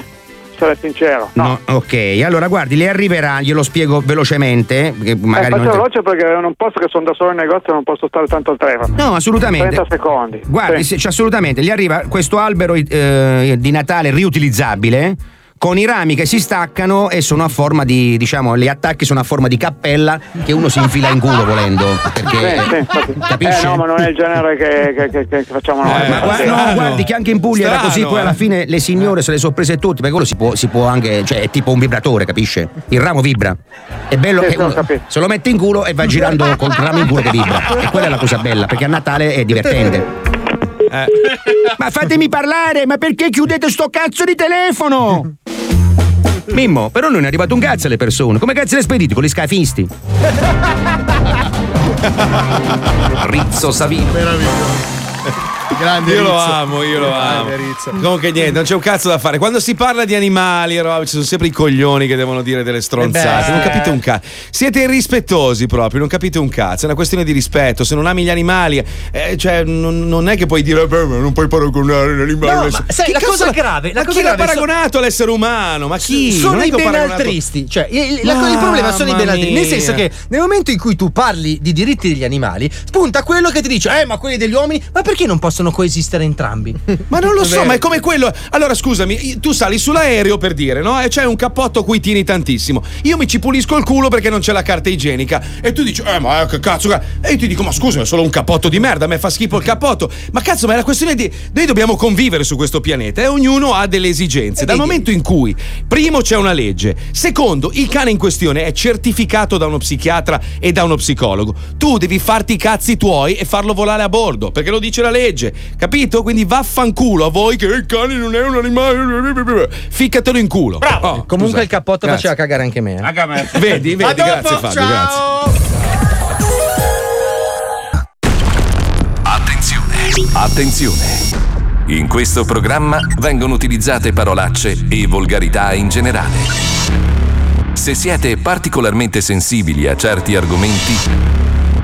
sarei sincero. No, ok, allora guardi, le arriverà, glielo spiego velocemente. Faccio veloce perché non posso, che sono da solo in negozio, non posso stare tanto al telefono. No, assolutamente. 30 secondi. Guardi, sì. Cioè, assolutamente, gli arriva questo albero di Natale riutilizzabile, con i rami che si staccano e sono a forma di, diciamo, gli attacchi sono a forma di cappella che uno si infila in culo volendo, perché sì, capisci? No, ma non è il genere che facciamo noi. Ma guardi che anche in Puglia era così, poi alla fine le signore se le sono prese tutte, perché quello si può anche, cioè è tipo un vibratore, capisce? Il ramo vibra, è bello, sì, che uno se lo mette in culo e va girando col ramo in culo che vibra, e quella è la cosa bella, perché a Natale è divertente. Ma fatemi parlare, ma perché chiudete sto cazzo di telefono? Mimmo, però non è arrivato un cazzo alle persone. Come cazzo le spedite con gli scafisti? Rizzo Savino. Grande Rizzo. Io lo amo. Comunque niente, non c'è un cazzo da fare. Quando si parla di animali, ci sono sempre i coglioni che devono dire delle stronzate. Non capite un cazzo. Siete irrispettosi proprio, non capite un cazzo. È una questione di rispetto. Se non ami gli animali, cioè non è che puoi dire non puoi paragonare l'animale. No, sai, la cosa grave, la cosa chi grave l'ha paragonato all'essere umano? Ma chi? Sono i benaltristi. Cioè, il problema sono i benaltristi. Nel senso che nel momento in cui tu parli di diritti degli animali, spunta quello che ti dice, ma quelli degli uomini, ma perché non possono coesistere entrambi? Ma non lo so, ma è come quello. Allora scusami, tu sali sull'aereo per dire, no? E c'è un cappotto a cui tieni tantissimo. Io mi ci pulisco il culo perché non c'è la carta igienica. E tu dici, ma che cazzo. E io ti dico, ma scusami, è solo un cappotto di merda, a me fa schifo il cappotto. Ma cazzo, ma è la questione di. Noi dobbiamo convivere su questo pianeta e ognuno ha delle esigenze. Dal momento in cui, primo, c'è una legge, secondo, il cane in questione è certificato da uno psichiatra e da uno psicologo. Tu devi farti i cazzi tuoi e farlo volare a bordo, perché lo dice la legge. Capito? Quindi vaffanculo a voi che il cane non è un animale, ficcatelo in culo. Bravo. Comunque il cappotto faceva cagare anche me. Vedi, grazie Fabio. Ciao. Grazie. Attenzione. In questo programma vengono utilizzate parolacce e volgarità in generale. Se siete particolarmente sensibili a certi argomenti,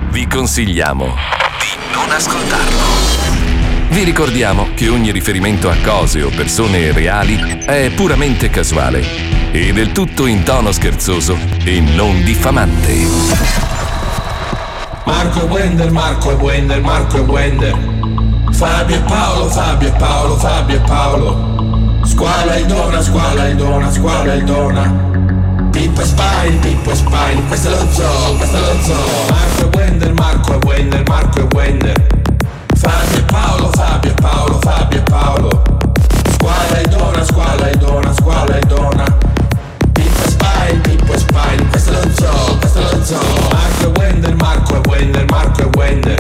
vi consigliamo di non ascoltarlo. Vi ricordiamo che ogni riferimento a cose o persone reali è puramente casuale e del tutto in tono scherzoso e non diffamante. Marco e Wander, Fabio e Paolo, Squalo e Dona, Pippo e Spine, questo è lo zoo, Marco e Wander, Fabio e Paolo, Squalo e Dona, Pippo e Spine, questo è lo zoo, Marco e Wander,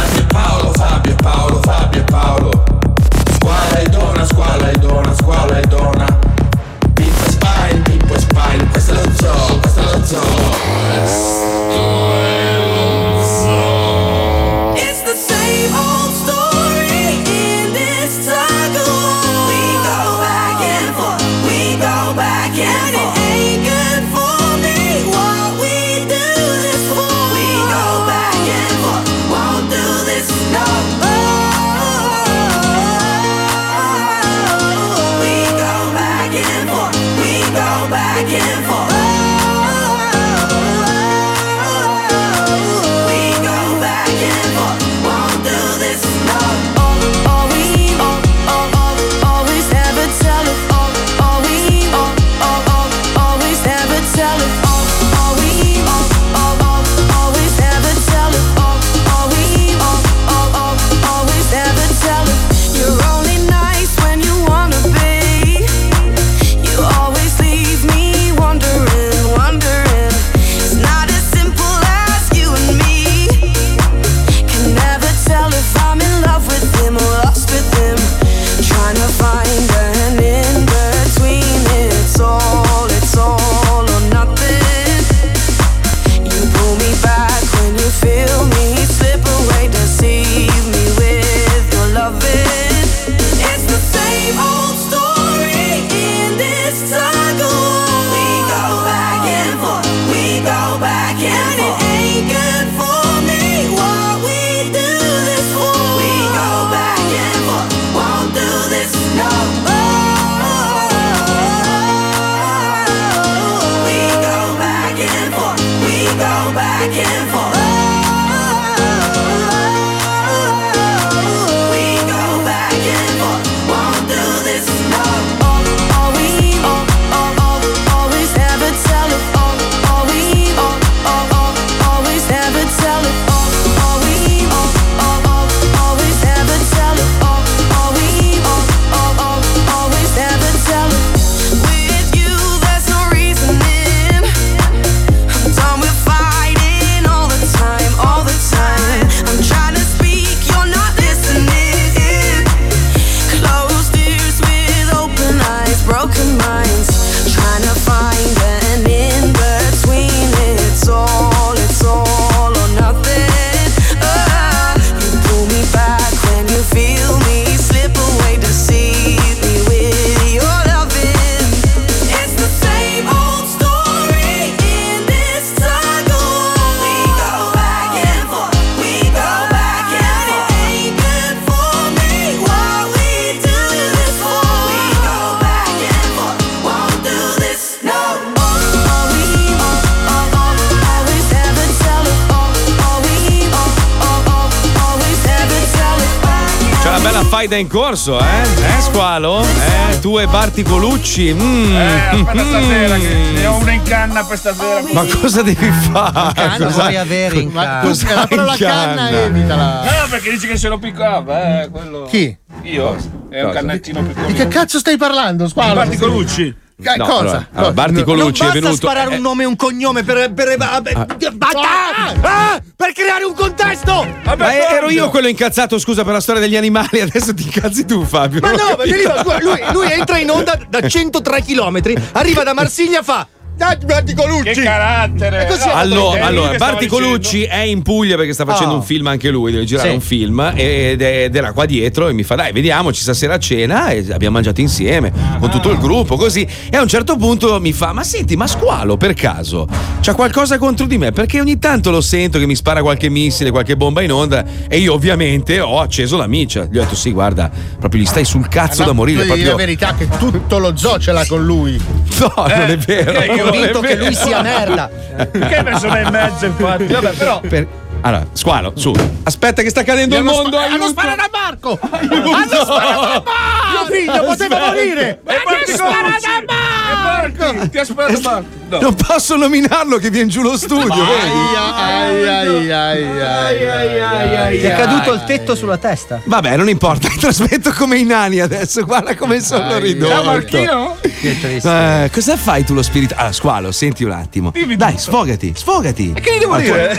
Fabio e Paolo, Squalo e Dona, Pippo e Spine, questo è lo zoo. It's the same old story in this circle. In corso, Squalo? Tu e Barti Colucci. Aspetta stasera, che ne ho una in canna per stasera. Ma cosa devi fare? Canna vuoi avere in canna? La parola canna evitala. No, perché dici che se lo piccava, quello. Chi? Io? È un cannettino piccolo. Di che cazzo stai parlando, Squalo? Barti Colucci. No, cosa? Allora, Barti Colucci è venuto. Non basta sparare un nome e un cognome per creare un contesto. Ero io quello incazzato, scusa, per la storia degli animali. Adesso ti incazzi tu, Fabio. Ma no, perché lui entra in onda da 103 chilometri, arriva da Marsiglia, fa Barti Colucci. Che carattere! Allora Barti Colucci è in Puglia perché sta facendo un film anche lui, deve girare un film ed era qua dietro e mi fa dai vediamoci stasera a cena e abbiamo mangiato insieme con tutto il gruppo così e a un certo punto mi fa ma senti ma Squalo per caso c'ha qualcosa contro di me perché ogni tanto lo sento che mi spara qualche missile, qualche bomba in onda e io ovviamente ho acceso la miccia, gli ho detto sì guarda proprio gli stai sul cazzo da morire proprio. La verità che tutto lo zoo ce l'ha con lui. No, non è vero. Okay, convinto che lui sia merda. Che persona in mezzo, infatti. Vabbè, però. Allora, Squalo, su. Aspetta, che sta cadendo il mondo. Hanno sparato a Marco! Aiuto! Hanno sparato a Marco! Mio figlio poteva morire! E hanno sparato a Marco! Ti ha sparato a Marco! No. Non posso nominarlo che viene giù lo studio. Ti è caduto il tetto sulla testa. Vabbè, non importa, trasmetto come i nani adesso. Guarda come sono ridotto. Che triste. Cosa fai tu lo spirito? Ah, Squalo, senti un attimo. Dai, sfogati. E che devo dire?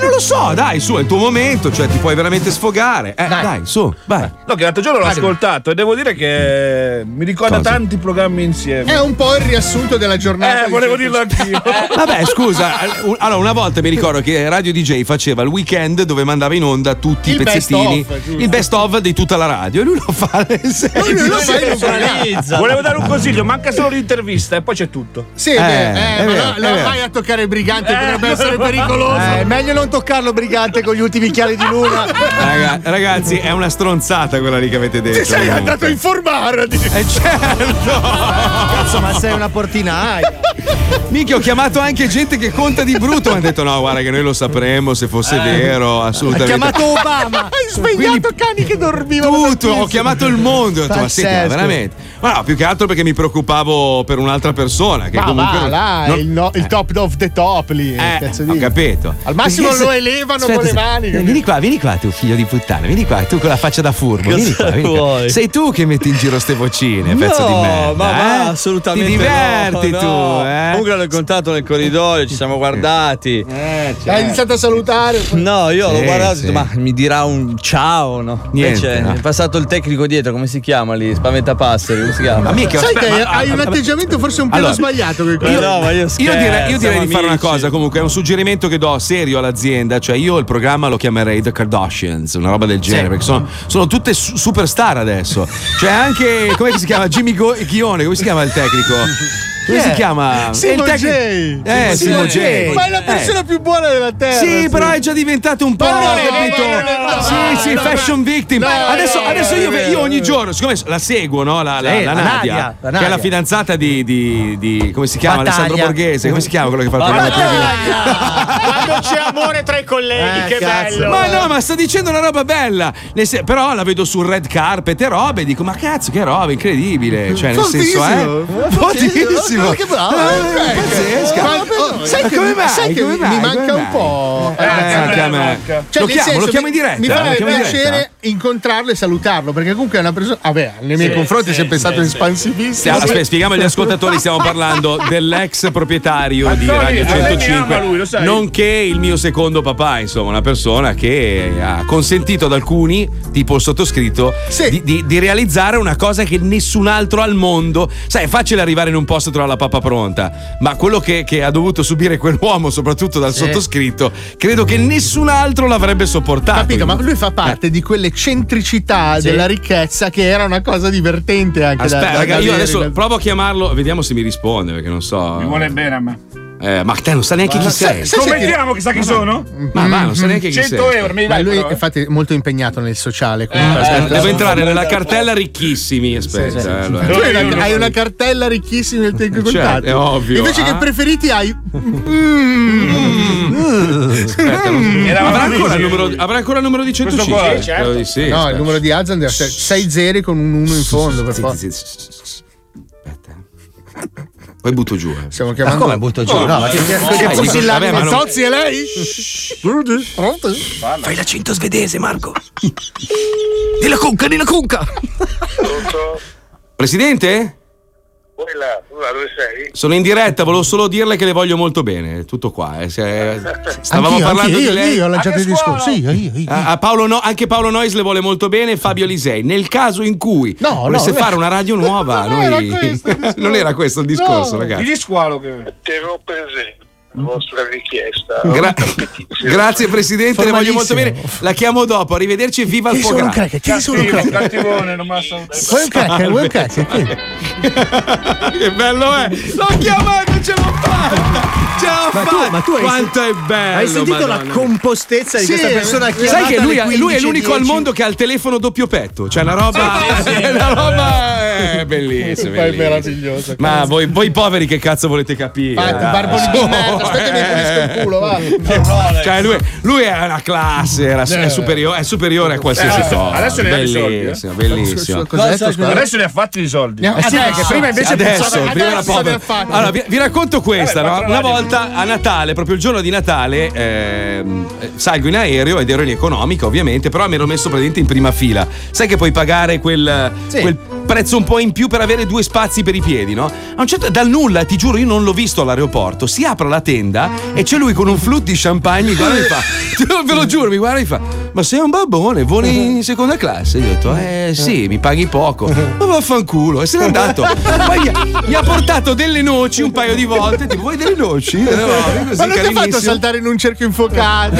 Non lo so, dai, su, è il tuo momento, cioè ti puoi veramente sfogare. Dai, su, vai. No, che l'altro giorno l'ho ascoltato e devo dire che mi ricorda tanti programmi insieme. È un po' il riassunto della giornata. Volevo dirlo. Vabbè, scusa, allora una volta mi ricordo che Radio DJ faceva il weekend dove mandava in onda tutti i pezzettini, il best of di tutta la radio e lui lo fa. Volevo dare un consiglio, manca solo l'intervista e poi c'è tutto. Sì, lo vai a toccare Brigante, potrebbe essere pericoloso. Meglio non toccarlo Brigante con gli ultimi chiari di luna. Ragazzi, è una stronzata quella lì che avete detto. Ti sei andato a informare. Certo. Cazzo, ma sei una portinaia. Minchia, ho chiamato anche gente che conta di brutto. Mi hanno detto: no, guarda, che noi lo sapremmo se fosse vero. Assolutamente. Ho chiamato Obama. Hai svegliato cani che dormivano. Tutto, ho chiamato il mondo. Ho detto, ma senti, veramente. Ma no, più che altro perché mi preoccupavo per un'altra persona. Che ma comunque. Ma là, non... il top of the top lì. Ho capito. Al massimo perché lo elevano con le mani. Vieni qua, tu figlio di puttana. Vieni qua, tu con la faccia da furbo. Vieni qua. Sei tu che metti in giro ste vocine, pezzo di merda. Ma assolutamente. Ti diverti tu. Comunque l'ho contato nel corridoio, ci siamo guardati. Certo. Hai iniziato a salutare. Poi... No, io l'ho guardato, sì. Ma mi dirà un ciao, no? Niente, invece, no. È passato il tecnico dietro, come si chiama lì? Spaventapasseri, come si chiama? Amiche, sai che hai un atteggiamento forse un po' sbagliato. Io direi di fare una cosa, comunque, è un suggerimento che do serio all'azienda, cioè io il programma lo chiamerei The Kardashians, una roba del genere, perché sono tutte superstar adesso. Cioè anche, come si chiama? Jimmy Ghione, come si chiama il tecnico? Come si chiama? Simo J. Ma è la persona più buona della terra. Sì, però è già diventato un po'. Sì, fashion victim. Adesso io ogni giorno, siccome la seguo, no? La Nadia, che è la fidanzata di come si chiama? Battaglia. Alessandro Borghese. Come si chiama quello che fa il programma? Quando c'è amore tra i colleghi, che cazzo. Bello. Ma no, ma sta dicendo una roba bella. Però la vedo sul red carpet e robe e dico, ma cazzo, che roba incredibile. Cioè, nel senso, fortissimo. No, che bravo, pazzesca. Sai che mi manca un po'. Anche a me. Cioè, lo chiamo in diretta. Mi farebbe piacere incontrarlo e salutarlo, perché comunque è una persona. Vabbè, nei miei confronti si è pensato espansivista. Aspetta, spieghiamo agli ascoltatori: stiamo parlando dell'ex proprietario di Radio 105, lui, nonché il mio secondo papà, insomma, una persona che ha consentito ad alcuni, tipo il sottoscritto, di realizzare una cosa che nessun altro al mondo. Sai, è facile arrivare in un posto trovare la pappa pronta, ma quello che ha dovuto subire quell'uomo, soprattutto dal sottoscritto, credo che nessun altro l'avrebbe sopportato. Capito, ma lui fa parte di quell'eccentricità della ricchezza che era una cosa divertente anche. Aspetta, ragazzi, io adesso provo a chiamarlo, vediamo se mi risponde, perché non so. Mi vuole bene a me. Ma te non sa neanche chi sei. Scommettiamo che sa chi sono? Ma non sa neanche chi sei. 100 euro, mi dai. Ma lui, infatti, è molto impegnato nel sociale. Devo entrare nella cartella ricchissimi. Aspetta. Allora. Hai una cartella ricchissimi nel tempo contato. È ovvio. Invece che preferiti hai. Aspetta, avrà ancora il numero di 105? Certo. Sì, no, il numero di Azan deve essere 6 zeri con un 1 in fondo, per forza. Aspetta. Poi butto giù. Stiamo chiamando. Ma come butto giù? No, ma Sozzi è lei? Fai l'accento svedese, Marco. Della cunca. Pronto? Presidente? Dove sei? Sono in diretta, volevo solo dirle che le voglio molto bene. Tutto qua. Stavamo parlando di lei. Io ho lanciato il discorso. Io. A Paolo anche Paolo Nois le vuole molto bene. Fabio Alisei. Nel caso in cui volesse fare una radio nuova, non era questo il discorso, no, ragazzi. Di Squalo che terrò presente la vostra richiesta. Grazie Presidente, le voglio molto bene. La chiamo dopo. Arrivederci e viva il programma. Vuoi un crack? Che bello è. L'ho chiamato, ce l'ho fatta. Ma tu quanto è bello. Hai sentito la compostezza di questa persona che sai che lui è l'unico al mondo che ha il telefono doppio petto, cioè la roba è bellissima. È meravigliosa. Ma voi poveri che cazzo volete capire? Barboni di merda, aspetta che mi pulisco il culo, va. Cioè lui è una classe, è superiore a qualsiasi cosa. Adesso ne ha i soldi. Bellissimo. Adesso ne ha fatti i soldi. Che prima invece prima era povero. Allora vi racconto questa, no? Una volta a Natale, proprio il giorno di Natale, salgo in aereo ed ero in economica, ovviamente, però mi ero messo praticamente in prima fila. Sai che puoi pagare quel prezzo un po' in più per avere due spazi per i piedi, no? A un certo dal nulla, ti giuro, io non l'ho visto all'aeroporto, si apre la tenda e c'è lui con un flute di champagne, mi guarda e fa, ve lo giuro, mi guarda e fa, ma sei un babbone, voli in seconda classe? Io ho detto, sì, mi paghi poco, ma vaffanculo, e se n'è andato. Poi mi ha portato delle noci un paio di volte, tipo, vuoi delle noci? No, così, ma non ti ha fatto saltare in un cerchio infuocato?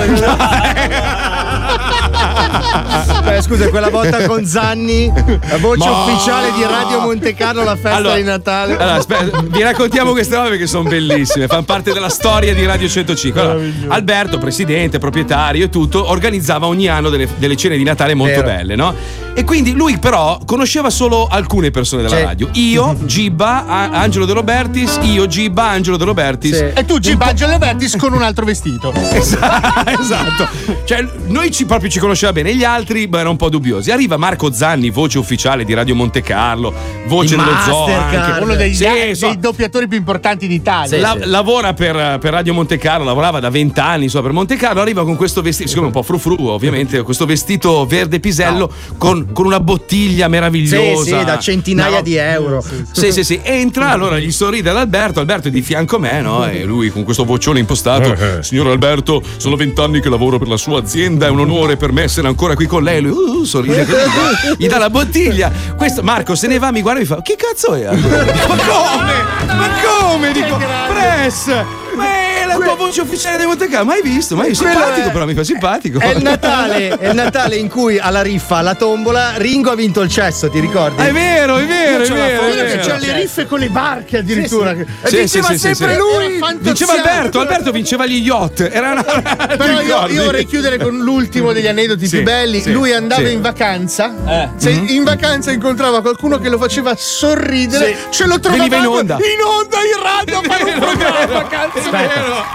Scusa, quella volta con Zanni, la voce ufficiale di Radio Monte Carlo, la festa di Natale. Allora, aspetta, vi raccontiamo queste robe che sono bellissime, fanno parte della storia di Radio 105. Allora, Alberto, presidente, proprietario e tutto, organizzava ogni anno delle cene di Natale molto belle, no? E quindi lui però conosceva solo alcune persone della radio. Io, Giba, Angelo De Robertis, E tu, Giba, Angelo De Robertis con un altro vestito. Esatto. Cioè, noi proprio ci conosceva bene, gli altri erano un po' dubbiosi. Arriva Marco Zanni, voce ufficiale di Radio Monte Carlo, voce dello Zoo, anche uno dei, dei doppiatori più importanti d'Italia. Lavora per Radio Monte Carlo, lavorava da 20 anni per Monte Carlo. Arriva con questo vestito, siccome un po' frufru, ovviamente, questo vestito verde pisello con una bottiglia meravigliosa. Sì, sì, da centinaia di euro. Sì. Entra, allora gli sorride ad Alberto. Alberto è di fianco a me, no? E lui con questo vocione impostato: signor Alberto, sono 20 anni che lavoro per la sua azienda, è un onore per me essere ancora qui con lei. Lui sorride, gli dà la bottiglia. Questo Marco se ne va, mi guarda e mi fa: che cazzo è? Ma come? Dico, press, la tua voce ufficiale dei Monte Carlo, mai visto, mai simpatico, però mi fa simpatico. È il Natale in cui alla riffa, alla tombola, Ringo ha vinto il cesso, ti ricordi? È vero. C'ha le riffe con le barche addirittura. Sì. Vinceva sempre lui. Vinceva Alberto vinceva gli yacht. Però io vorrei chiudere con l'ultimo degli aneddoti più belli. Lui andava in vacanza. Se in vacanza incontrava qualcuno che lo faceva sorridere, ce lo trovava in onda in radio per un programma in vacanza.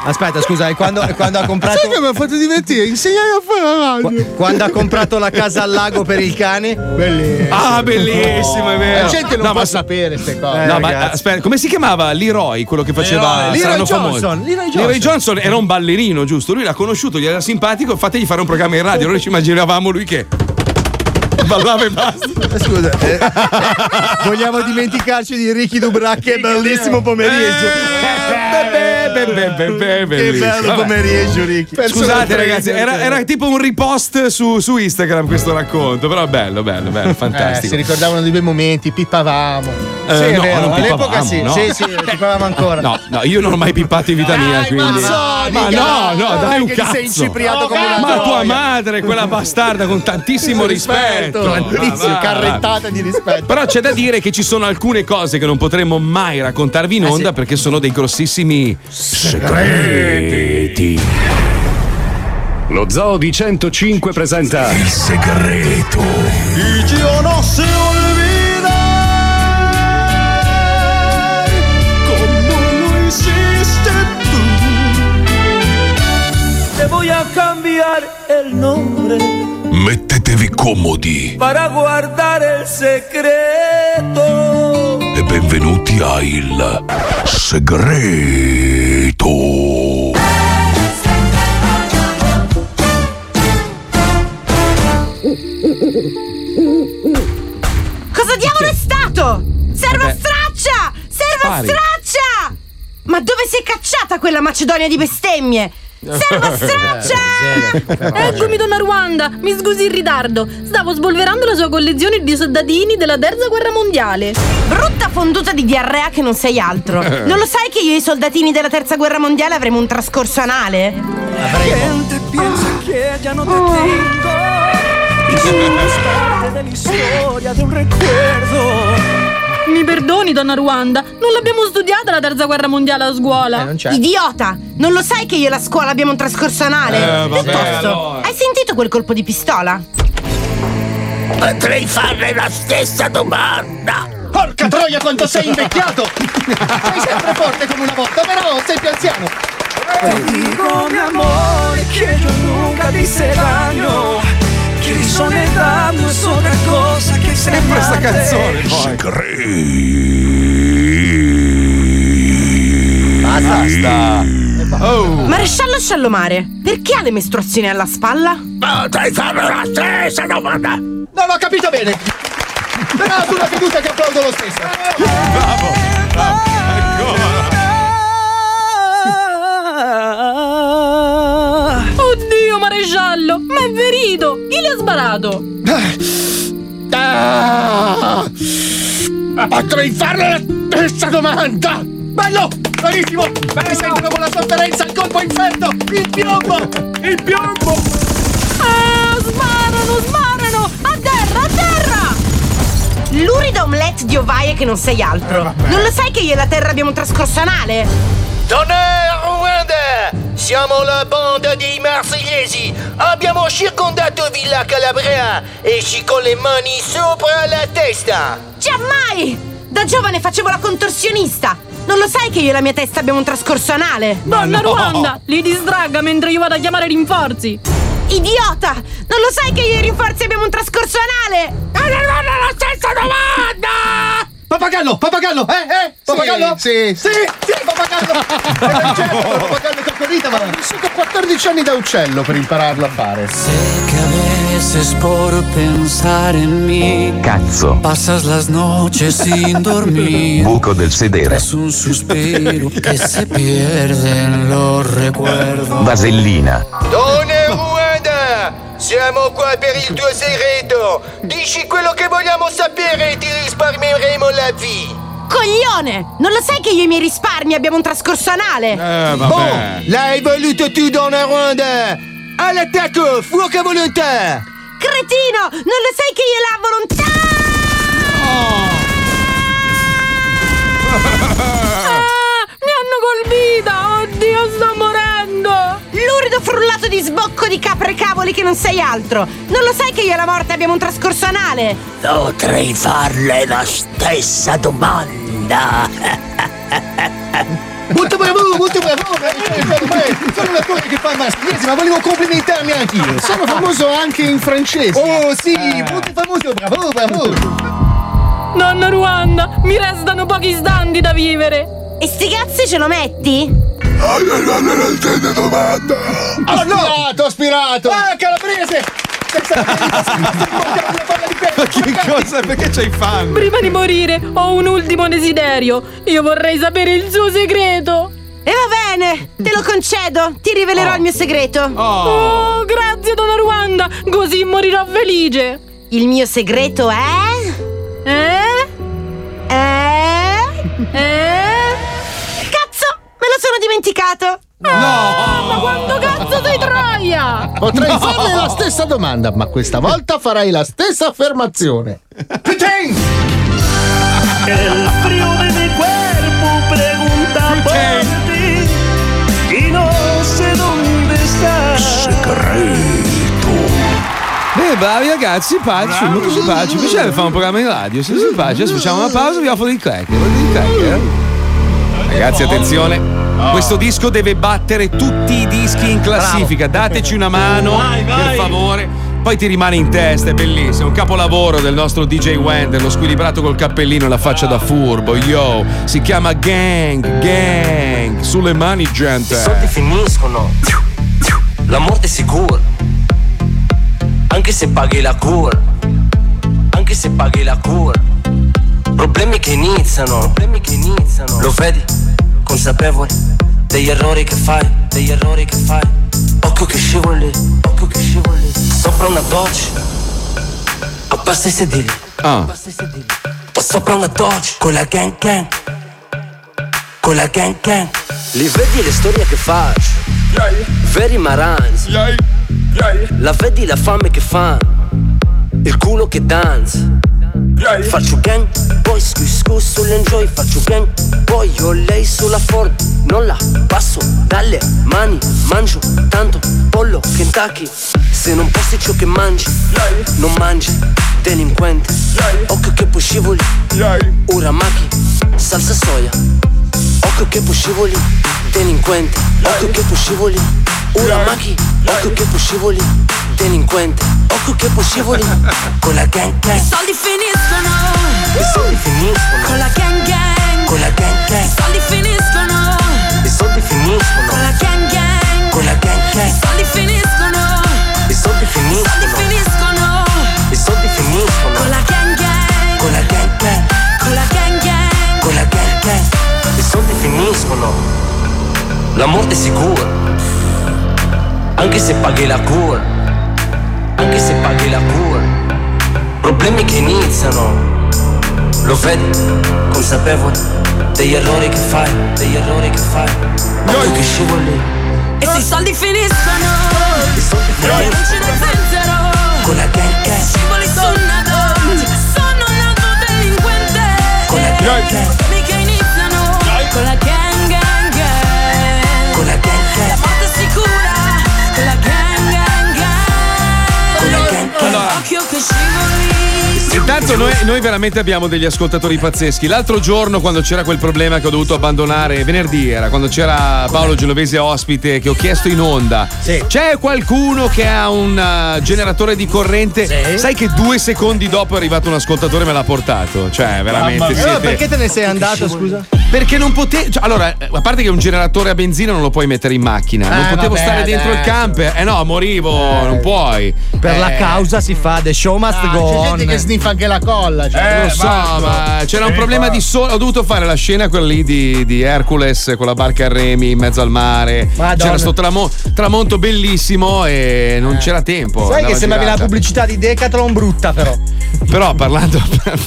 Aspetta, scusa, e quando ha comprato. Sai che mi ha fatto divertire? Insegnare a fare la radio. Quando ha comprato la casa al lago per il cane? Bellissimo. Ah, bellissimo, è vero. La gente non può sapere queste cose. Aspetta, come si chiamava Leroy, quello che faceva Leroy Johnson. Leroy Johnson era un ballerino, giusto? Lui l'ha conosciuto, gli era simpatico, fategli fare un programma in radio. Noi ci immaginavamo lui che ballava e basta. Scusa, vogliamo dimenticarci di Ricky Dubrac, che bellissimo pomeriggio. Che bello pomeriggio, Ricky. Scusate ragazzi, era tipo un ripost su Instagram questo racconto, però bello, fantastico. Si ricordavano dei bei momenti, pippavamo. No, all'epoca no? Sì, pippavamo ancora. No, io non ho mai pippato in vita mia, quindi. Ma no, dai un cazzo. Sei incipriato come una droga. Ma tua madre, quella bastarda, con tantissimo rispetto. Tantissimo, carrettata di rispetto. Però c'è da dire che ci sono alcune cose che non potremmo mai raccontarvi in onda perché sono dei grossissimi segreti. Lo Zoo di 105 presenta il segreto. Il Gio non si olvida, come non esiste tu. Te voy a cambiare il nome. Mettetevi comodi para guardare il segreto. E benvenuti a Il Segreto. Cosa diavolo è stato? Serva straccia! Ma dove si è cacciata quella Macedonia di bestemmie? Serva straccia! Eccomi donna Ruanda, mi scusi il ritardo. Stavo sbolverando la sua collezione di soldatini della terza guerra mondiale. Brutta fonduta di diarrea che non sei altro. Non lo sai che io e i soldatini della terza guerra mondiale avremo un trascorso anale? Mi perdoni, donna Ruanda, non l'abbiamo studiata la terza guerra mondiale a scuola. Non c'è. Idiota! Non lo sai che io e la scuola abbiamo un trascorso anale? Piuttosto, hai sentito quel colpo di pistola? Potrei fare la stessa domanda. Porca troia, quanto sei invecchiato! Sei sempre forte come una volta, però sei più anziano. Ti dico, mio amore, che io nunca ti serrano. Che soledad non so una cosa che sembra questa canzone poi. Basta. Maresciallo Sciallomare, perché ha le mestruazioni alla spalla? Potrei fare la stessa domanda. Non ho capito bene. Però sulla fiducia che applaudo lo stesso. Bravo. Ancora. Oddio maresciallo, ma è verito! Chi le ha sbarato? Potrei farle la stessa domanda! Bello! Bravissimo! Ma mi sento con la sofferenza, il colpo inferno! Il piombo! Ah, spara! sbarano! A terra, a terra! Lurida omelette di ovaie che non sei altro. Non lo sai che io e la terra abbiamo trascorso anale? Tonnerre, Wander! Siamo la banda dei marsigliesi! Abbiamo circondato Villa Calabria e ci con le mani sopra la testa! Giammai! Da giovane facevo la contorsionista! Non lo sai che io e la mia testa abbiamo un trascorso anale? Donna Ruanda! Li distragga mentre io vado a chiamare rinforzi! Idiota! Non lo sai che io e i rinforzi abbiamo un trascorso anale? E rimangono la stessa domanda! Papagallo! Papagallo? Sì, papagallo! Papagallo coccolita, ma ho vissuto 14 anni da uccello per impararlo a fare. Se por pensare in me, cazzo, passas las noches sin dormir, buco del sedere, es un suspiro che se pierden los recuerdos, vasellina. Dona Ruanda, siamo qua per il tuo segreto, dici quello che vogliamo sapere e ti risparmieremo la vita. Coglione! Non lo sai che io e i miei risparmi abbiamo un trascorso anale? Vabbè. L'hai voluto tu, Dona Ruanda! All'attacco, fuoco volontà! Cretino, non lo sai che io la volontà! No. Mi hanno colpita! Oddio, sto morendo! Lurido frullato di sbocco di capre cavoli che non sei altro! Non lo sai che io e la morte abbiamo un trascorso anale? Potrei farle la stessa domanda! Molto bravo! Sono un attore che fa il marsigliese, ma volevo complimentarmi anch'io. Sono famoso anche in francese. Oh sì, molto famoso, bravo! Nonna Ruanda, mi restano pochi istanti da vivere. E sti cazzi ce lo metti? Oh no! Ho spirato! Ah, calabrese! Ma che cosa? Perché c'hai fame? Prima di morire ho un ultimo desiderio. Io vorrei sapere il suo segreto. E va bene, te lo concedo. Ti rivelerò il mio segreto. Oh, grazie Dona Ruanda, così morirò felice. Il mio segreto è... Cazzo, me lo sono dimenticato. No! Ma quanto cazzo sei troia? Potrei farle la stessa domanda, ma questa volta farai la stessa affermazione. Putain! El frío de mi cuerpo pregunta por ti y no sé dónde está. Segreto. Beh, bravi ragazzi, simpatici, molto simpatici. Mi piacerebbe fare un programma in radio, siete simpatici. Adesso facciamo una pausa e vi offro il cracker. Ragazzi, attenzione. Questo disco deve battere tutti i dischi in classifica. Dateci una mano, vai. Per favore. Poi ti rimane in testa, è bellissimo. Un capolavoro del nostro DJ Wander, lo squilibrato col cappellino e la faccia da furbo. Yo, si chiama Gang. Sulle mani, gente. I soldi finiscono, la morte è sicura. Anche se paghi la cura, anche se paghi la cura. Problemi che iniziano. Lo vedi? Consapevole degli errori che fai, occhio che scivoli, sopra una doccia, abbassa i sedili, o sopra una doccia, con la gang, li vedi le storie che faccio, veri maranzi, la vedi la fame che fa, il culo che danza. Faccio gang, poi squisco sull'enjoy. Faccio gang, poi ho lei sulla Ford. Non la passo dalle mani. Mangio tanto pollo Kentucky. Se non passi ciò che mangi, non mangi, delinquente. Occhio che poi scivoli, uramaki, salsa soia. Occhio che poi scivoli, delinquente. Occhio che poi scivoli, uramaki. Occhio che poi scivoli, delinquente. Occhio che poi scivoli, con la gang. I soldi finiscono. Con la gang. I soldi finiscono. Con la gang. I soldi finiscono. Con la gang. I soldi finiscono. La morte è sicura. Anche se paghi la cura. Problemi che iniziano, lo vedi, consapevole degli errori che fai, occhio che scivoli. E se i soldi finiscono, non c'è da zenzero. Con la gang scivoli sono nato delinquente. Con la gang che iniziano. Con la gang con la gang la morte è sicura. Con la gang con la gang occhio che scivoli. Intanto noi veramente abbiamo degli ascoltatori pazzeschi. L'altro giorno, quando c'era quel problema che ho dovuto abbandonare, venerdì era, quando c'era Paolo Genovese ospite, che ho chiesto in onda, sì, c'è qualcuno che ha un generatore di corrente? Sì. Sai che 2 secondi dopo è arrivato un ascoltatore e me l'ha portato. Cioè veramente siete... Allora perché te ne sei andato, scusa? Perché non potevo, cioè, allora, a parte che un generatore a benzina non lo puoi mettere in macchina, non potevo stare dentro il camper. No, morivo, non puoi. Per la causa si fa the show must go on. C'è gente che sniffa anche la colla, cioè. Lo so, ma c'era un problema di sole. Ho dovuto fare la scena quella lì di Hercules con la barca a remi in mezzo al mare. Madonna. C'era sto tramonto bellissimo e non c'era tempo. Sai che sembravi la pubblicità di Decathlon brutta, però. Però parlando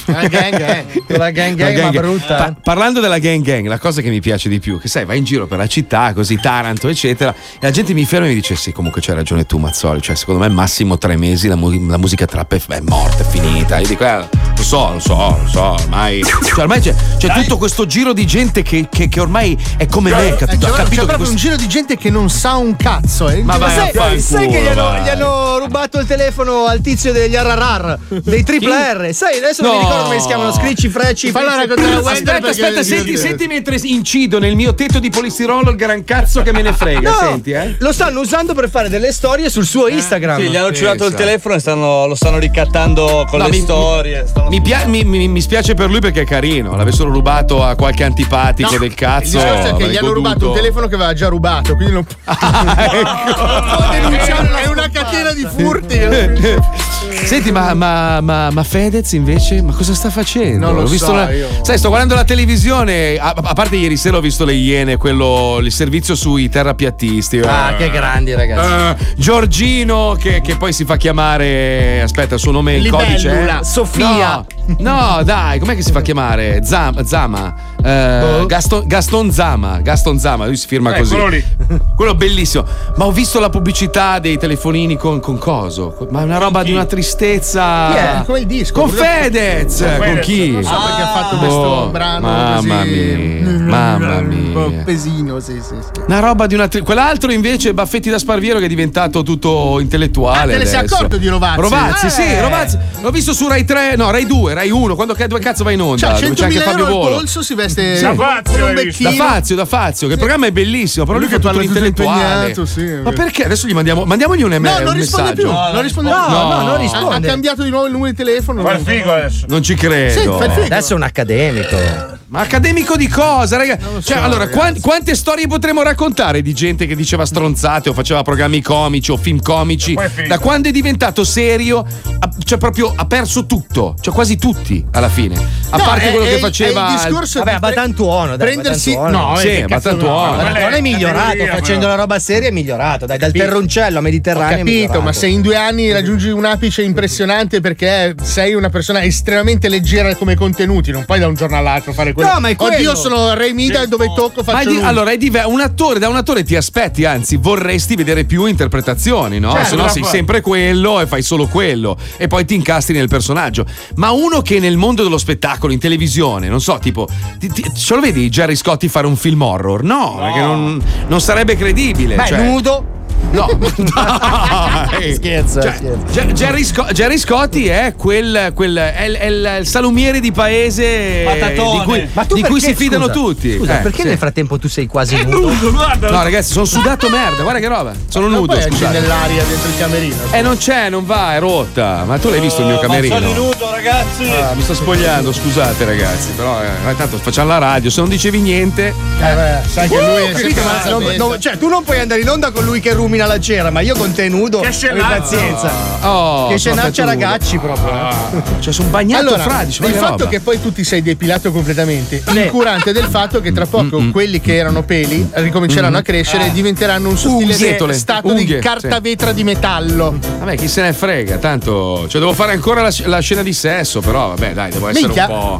la gang gang ma brutta. Parlando della gang gang, la cosa che mi piace di più, che sai, vai in giro per la città, così Taranto, eccetera, e la gente mi ferma e mi dice: sì, comunque c'hai ragione tu, Mazzoli. Cioè, secondo me massimo 3 mesi la musica trap è morta, è finita. Io dico, lo so, ormai. Cioè, ormai c'è tutto questo giro di gente che ormai è come me, capito? C'è proprio un giro di gente che non sa un cazzo. Sai che gli hanno rubato il telefono al tizio degli RRR, dei triple R. Sai, adesso non mi ricordo come si chiamano, Scricci, Frecci. Aspetta, senti mentre incido nel mio tetto di polistirolo il gran cazzo che me ne frega. No, senti, lo stanno usando per fare delle storie sul suo Instagram. Sì, gli hanno curato il telefono e lo stanno ricattando con le storie. Mi spiace per lui perché è carino. L'avessero rubato a qualche antipatico del cazzo. Il discorso è che gli hanno rubato un telefono che aveva già rubato, quindi non è una catena di furti. Senti, ma Fedez invece, ma cosa sta facendo? Non lo so, sai, sto guardando la televisione. A parte ieri sera ho visto le Iene, quello, il servizio sui terrapiattisti. Che grandi ragazzi. Giorgino che poi si fa chiamare, aspetta, il suo nome, il codice Sofia. No, dai, com'è che si fa chiamare? Zama. Gaston Zama, lui si firma così. Quello bellissimo. Ma ho visto la pubblicità dei telefonini con coso. Ma una roba di una tristezza. Come il disco. Con Fedez. Con chi? Non so perché ha fatto questo brano. Mamma mia. Un po' pesino, sì. Una roba di una quell'altro invece Baffetti da Sparviero, che è diventato tutto intellettuale. Te ne sei accorto di Rovazzi? Rovazzi. L'ho visto su Rai 3, no, Rai 2, Rai 1, quando dove cazzo va in onda? Cioè, 100.000 c'è anche Fabio Volo. Polso si veste da Fazio, che il programma è bellissimo, però lui che è tutto intellettuale. Ma perché adesso gli mandiamogli un email? No, non risponde più. Non risponde. Ha cambiato di nuovo il numero di telefono. Fa il figo adesso. Non ci credo. Sì, adesso è un accademico. Ma accademico di cosa, raga? Allora, quante storie potremmo raccontare di gente che diceva stronzate o faceva programmi comici o film comici? Da quando è diventato serio, cioè proprio ha perso tutto, cioè quasi tutti alla fine. A parte quello che faceva. Il discorso è Batantuono. Prendersi. No, sì, Batantuono. Batantuono è migliorato, facendo la roba seria è migliorato. Dal terroncello mediterraneo. Ho capito, ma se in 2 anni raggiungi un apice impressionante perché sei una persona estremamente leggera come contenuti, non puoi da un giorno all'altro fare quello. No, ma è quello. Oddio, sono Re Mida e dove tocco faccio. Allora, da un attore ti aspetti, anzi, vorresti vedere più interpretazioni, no? Se no sei sempre quello e fai solo quello. E poi ti incastri nel personaggio. Ma uno che nel mondo dello spettacolo, in televisione, non so, tipo, ce lo vedi Gerry Scotti fare un film horror? No. Perché non sarebbe credibile. Beh, nudo. No. Scherzo. Gerry Scotti è il salumiere di paese di cui si fidano tutti. Scusa, perché nel frattempo tu sei quasi nudo? No, ragazzi, sono sudato merda, guarda che roba. Sono nudo. Poi c'è nell'aria dentro il camerino. Non c'è, non va, è rotta. Ma tu l'hai visto il mio camerino? Sono nudo, ragazzi. Mi sto spogliando, scusate ragazzi, però intanto facciamo la radio, se non dicevi niente. Sai che lui è. Cioè, tu non puoi andare in onda con lui che rumina la cera, ma io con te nudo, che pazienza. Che scenaccia, ragazzi, proprio. Cioè, sono bagnato il fatto che poi tu ti sei depilato completamente, incurante del fatto che tra poco quelli che erano peli ricominceranno a crescere e diventeranno un sottile stato di carta vetra di metallo. Vabbè, chi se ne frega, tanto, cioè, devo fare ancora la scena di sesso, però vabbè, dai, devo essere un po'.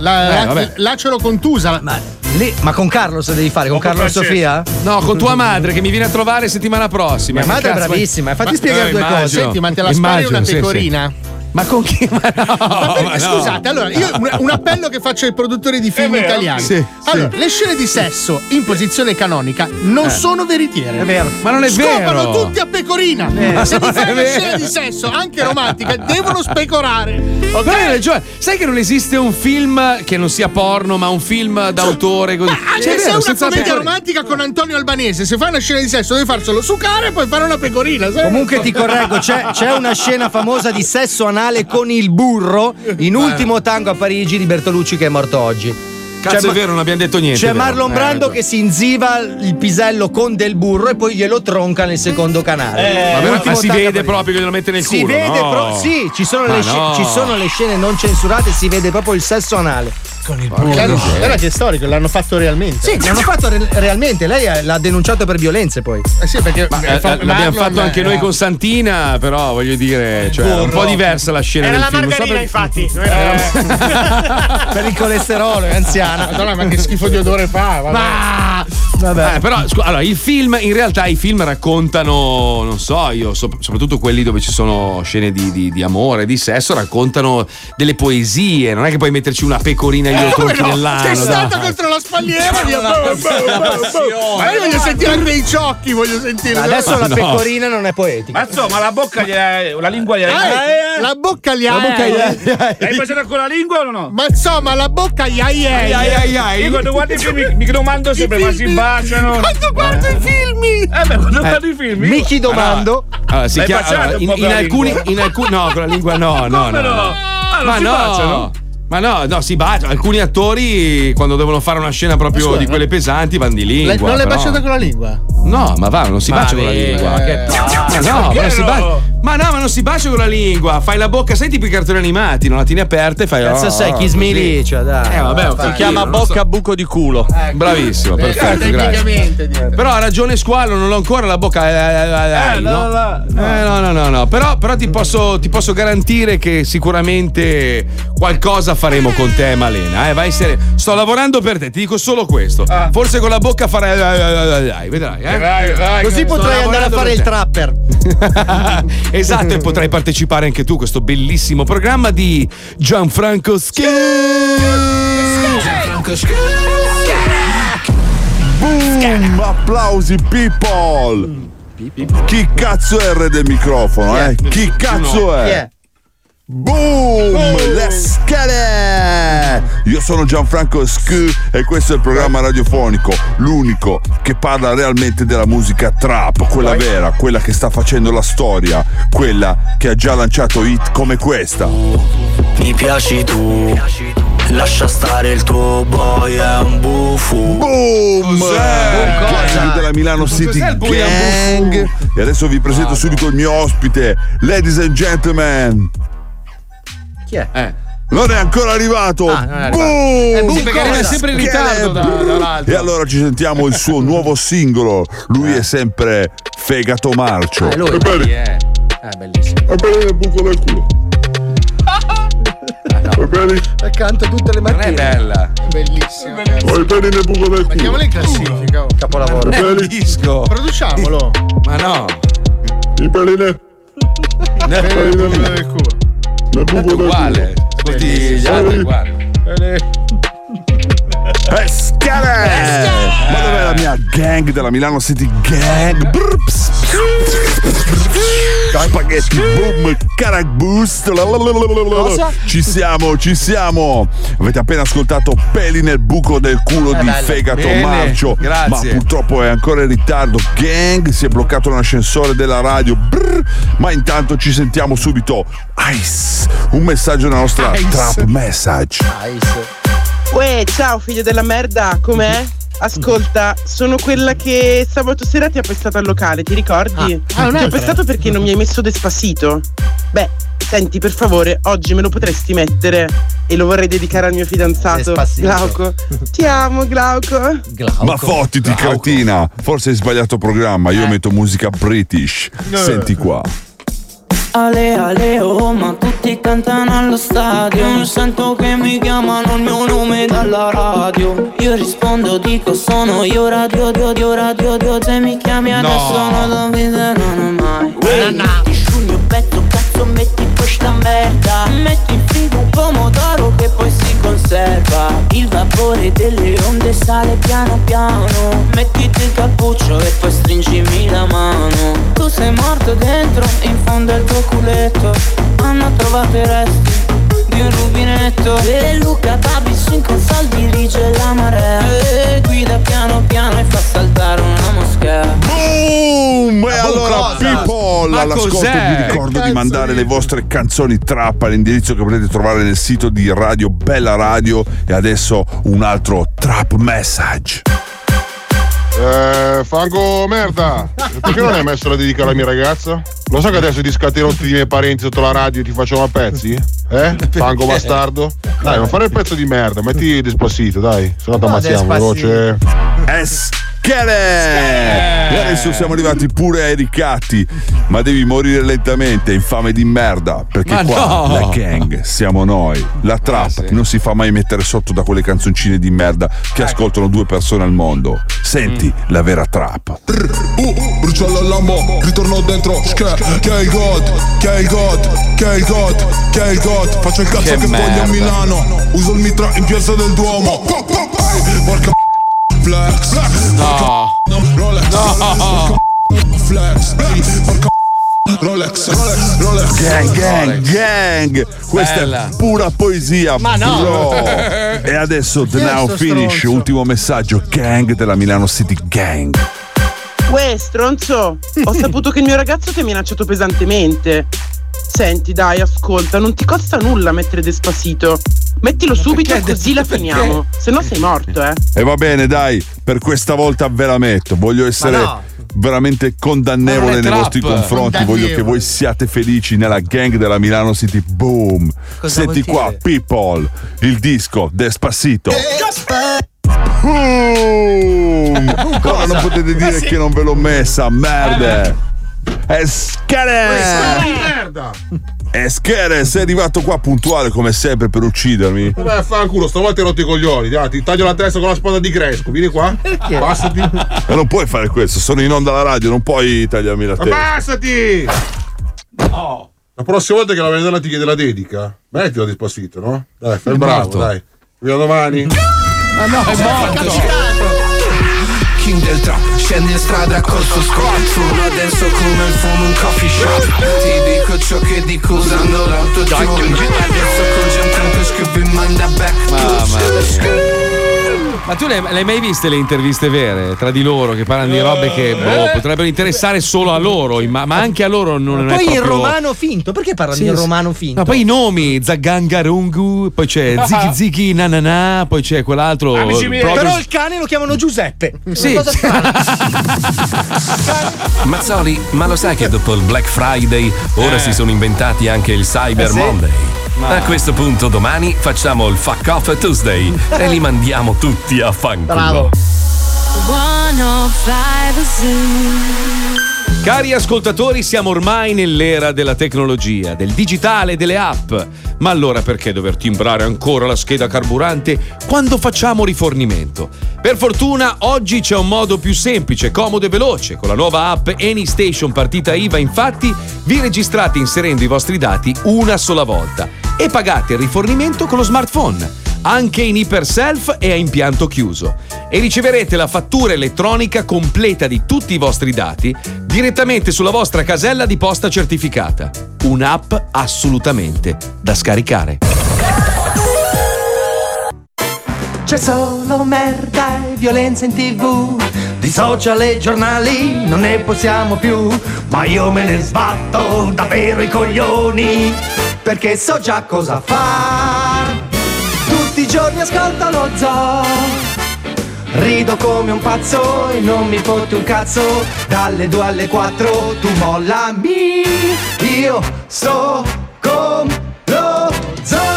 L'acero contusa. Ma Lì, ma con Carlos devi fare, con Carlo e Sofia? No, con tua madre che mi viene a trovare settimana prossima. Mia madre è bravissima, fatti spiegare due cose. Senti, ma te la spari una pecorina? Sì, sì. Ma con chi? Ma no, scusate, allora io un appello che faccio ai produttori di film italiani. Sì, allora, sì. Le scene di sesso in posizione canonica non sono veritiere. È vero. Ma non è vero. Scopano tutti a pecorina. Se ti fai una scena di sesso, anche romantica, devono specorare. Okay? Cioè, sai che non esiste un film che non sia porno, ma un film d'autore così. Ma anche se è una commedia romantica con Antonio Albanese, se fai una scena di sesso devi far solo sucare e poi fare una pecorina. Sai? Comunque ti correggo, c'è una scena famosa di sesso anale con il burro in Ultimo tango a Parigi di Bertolucci, che è morto oggi. Cazzo, è vero, non abbiamo detto niente. C'è Marlon Brando che si inziva il pisello con del burro e poi glielo tronca nel secondo canale. Ma si vede proprio che glielo mette nel culo. Si vede proprio. Sì, ci sono le scene non censurate, si vede proprio il sesso anale. Con il burro. Guarda che è storico, l'hanno fatto realmente. Sì, l'hanno fatto realmente. Lei l'ha denunciato per violenze poi. Sì, perché l'abbiamo fatto anche noi con Santina, però voglio dire, cioè, un po' diversa la scena. Era la margarina, infatti. Per il colesterolo, anziano. Madonna, ma che schifo di odore fa? Vabbè. Però allora, in realtà i film raccontano, non so, io soprattutto quelli dove ci sono scene di amore, di sesso, raccontano delle poesie. Non è che puoi metterci una pecorina agli tronchi nell'anno. Sei stata contro la spalliera, ma io voglio sentire anche i ciocchi, voglio sentire. Adesso la pecorina non è poetica. Ma insomma, la bocca la lingua gliela la bocca gli l'hai facendo con la lingua o no? Ma insomma, la bocca gli io quando guardo i film mi domando sempre, ma si baciano? Quando guardo i film? Quando guardo i film? Mi ci domando. Allora, si chiama in alcuni no, con la lingua no. Ma no, baciano? Ma no, si baciano. Alcuni attori quando devono fare una scena proprio di quelle pesanti vanno di lingua. Non l'hai baciata con la lingua? No, ma va, non si bacia con la lingua. Ma non si bacia con la lingua. Fai la bocca, sei tipo i cartoni animati, non la tieni aperta e fai. Cazzo sai chi smilicia, dai. Vabbè, si chiama bocca a buco di culo. Bravissimo, perfetto, grazie. Però ha ragione Squalo, non ho ancora la bocca. No. Però ti posso garantire che sicuramente qualcosa faremo con te, Malena. Vai serio. Sto lavorando per te, ti dico solo questo. Forse con la bocca farai. Dai, vedrai. Vai, così potrai andare a fare il trapper. Esatto, e potrai partecipare anche tu a questo bellissimo programma di Gianfranco Boom, applausi people. Chi cazzo è il re del microfono, eh? Chi cazzo è? Boom, let's get it! Io sono Gianfranco Scu e questo è il programma radiofonico, l'unico che parla realmente della musica trap, quella vera, quella che sta facendo la storia, quella che ha già lanciato hit come questa. Mi piaci tu, lascia stare il tuo boy è un buffo. Boom! Gang della Milano City Gang. E adesso vi presento subito il mio ospite, ladies and gentlemen. Chi è? Non è ancora arrivato. Boom! Perché arriva sempre in ritardo dall'altro. E allora ci sentiamo il suo nuovo singolo. Lui è sempre fegato marcio. Lui è bellissimo. È bene il buco del culo. Vai bene. E canto tutte le mattine. Non è bella. Bellissima. Vai bene nel buco del culo. Mettiamolo in classifica. Capolavoro. Bel disco. Produciamolo. Ma no. I peline. Nel buco del culo. È uguale, Pescare! Ma dov'è la mia gang della Milano City Gang? Spaghetti, boom, caracboost. Ci siamo. Avete appena ascoltato Peli nel buco del culo di Fegato Marcio. Grazie. Ma purtroppo è ancora in ritardo. Gang, si è bloccato l'ascensore della radio. Ma intanto ci sentiamo subito. Ice, un messaggio nella nostra trap message. Ice. Uè, ciao figlio della merda, com'è? Ascolta, sono quella che sabato sera ti ha pestato al locale, ti ricordi? Ti ho pestato perché non mi hai messo Despacito. Beh, senti, per favore, oggi me lo potresti mettere e lo vorrei dedicare al mio fidanzato Glauco. Ti amo, Glauco. Ma fottiti, cretina, forse hai sbagliato programma, io metto musica British. Senti qua. Ale, ale, oh, ma tutti cantano allo stadio. Io sento che mi chiamano il mio nome dalla radio. Io rispondo, dico sono io radio, dio, dio, radio, dio. Se mi chiami adesso no, non mi non mai. Ti sciù il mio petto, cazzo, metti questa merda. Metti in frigo un pomodoro che poi si conserva. Il vapore delle onde sale piano piano. Mettiti il cappuccio e poi stringimi la mano. Tu sei morto dentro, in fondo al tuo culetto. Hanno trovato i resti di un rubinetto. E Luca Tabisso in console dirige la marea. E guida piano piano e fa saltare una moschea. Boom! E allora people, all'ascolto vi ricordo di mandare le vostre canzoni trap all'indirizzo che potete trovare nel sito di Radio Bella Radio. E adesso un altro trap message. Fango merda, perché non hai messo la dedica alla mia ragazza? Lo so che adesso ti scaterò tutti i miei parenti sotto la radio e ti facciamo a pezzi? Fango bastardo? Dai, non fare il pezzo di merda, metti Despacito, dai, se no ti ammazziamo veloce. E adesso siamo arrivati pure ai ricatti. Ma devi morire lentamente, infame di merda. Perché ma qua la gang siamo noi. La trap non si fa mai mettere sotto da quelle canzoncine di merda che ascoltano due persone al mondo. Senti la vera trap. Brucia la lama, ritorno dentro. Che è il god, che è il god, che è il god, che è il god. Faccio il cazzo che voglio a Milano. Uso il mitra in piazza del Duomo. Porca flex, no, Rolex, no, flex, Rolex, Rolex, gang, gang, gang. Questa bella è pura poesia. Ma no, bro. E adesso the now finish, ultimo messaggio gang della Milano City Gang. Uè, stronzo, ho saputo che il mio ragazzo ti ha minacciato pesantemente. Senti, dai, ascolta, non ti costa nulla mettere Despacito. Mettilo subito e così la finiamo. Se no sei morto, eh. E va bene, dai, per questa volta ve la metto. Voglio essere veramente condannevole nei vostri confronti. Voglio che voi siate felici nella gang della Milano City. Boom. Cosa senti qua, people, il disco Despacito. Ora non potete dire che non ve l'ho messa, merda. Eschere, sei arrivato qua puntuale come sempre per uccidermi. Beh, fanculo, stavolta hai rotto i coglioni. Dai, ti taglio la testa con la spada di Crespo. Vieni qua. Perché? Passati. Ma non puoi fare questo, sono in onda alla radio, non puoi tagliarmi la testa. Passati! No. La prossima volta che la vedrai ti chiede la dedica, mettila Despacito, no? Dai, fai il bravo, dai. Vediamo domani. Ma no, è morto. King del trap, scendi in strada col suo squat. Ma denso come il fumo un coffee shop. Ti dico ciò che dico usando l'autotune. Adesso concentrando scrivi manda back. Ma tu le hai mai viste le interviste vere tra di loro che parlano di robe che potrebbero interessare solo a loro, ma anche a loro non è proprio. Poi il romano finto, perché parlano di romano finto? Ma poi i nomi, Zagangarungu, poi c'è Ziki Ziki Nanana, poi c'è quell'altro. Però il cane lo chiamano Giuseppe. Sì. Cosa Mazzoli, ma lo sai che dopo il Black Friday ora si sono inventati anche il Cyber Monday? A questo punto domani facciamo il Fuck Off Tuesday e li mandiamo tutti a fanculo. Bravo. Cari ascoltatori, siamo ormai nell'era della tecnologia, del digitale, delle app. Ma allora perché dover timbrare ancora la scheda carburante quando facciamo rifornimento? Per fortuna oggi c'è un modo più semplice, comodo e veloce. Con la nuova app AnyStation Partita IVA, infatti, vi registrate inserendo i vostri dati una sola volta e pagate il rifornimento con lo smartphone, anche in iperself e a impianto chiuso. E riceverete la fattura elettronica completa di tutti i vostri dati direttamente sulla vostra casella di posta certificata. Un'app assolutamente da scaricare. C'è solo merda e violenza in TV. Di social e giornali non ne possiamo più, ma io me ne sbatto davvero i coglioni, perché so già cosa far. Tutti i giorni ascolto lo zoo, rido come un pazzo e non mi fotti un cazzo. Dalle 2 alle 4 tu mollami, io sto con lo zoo.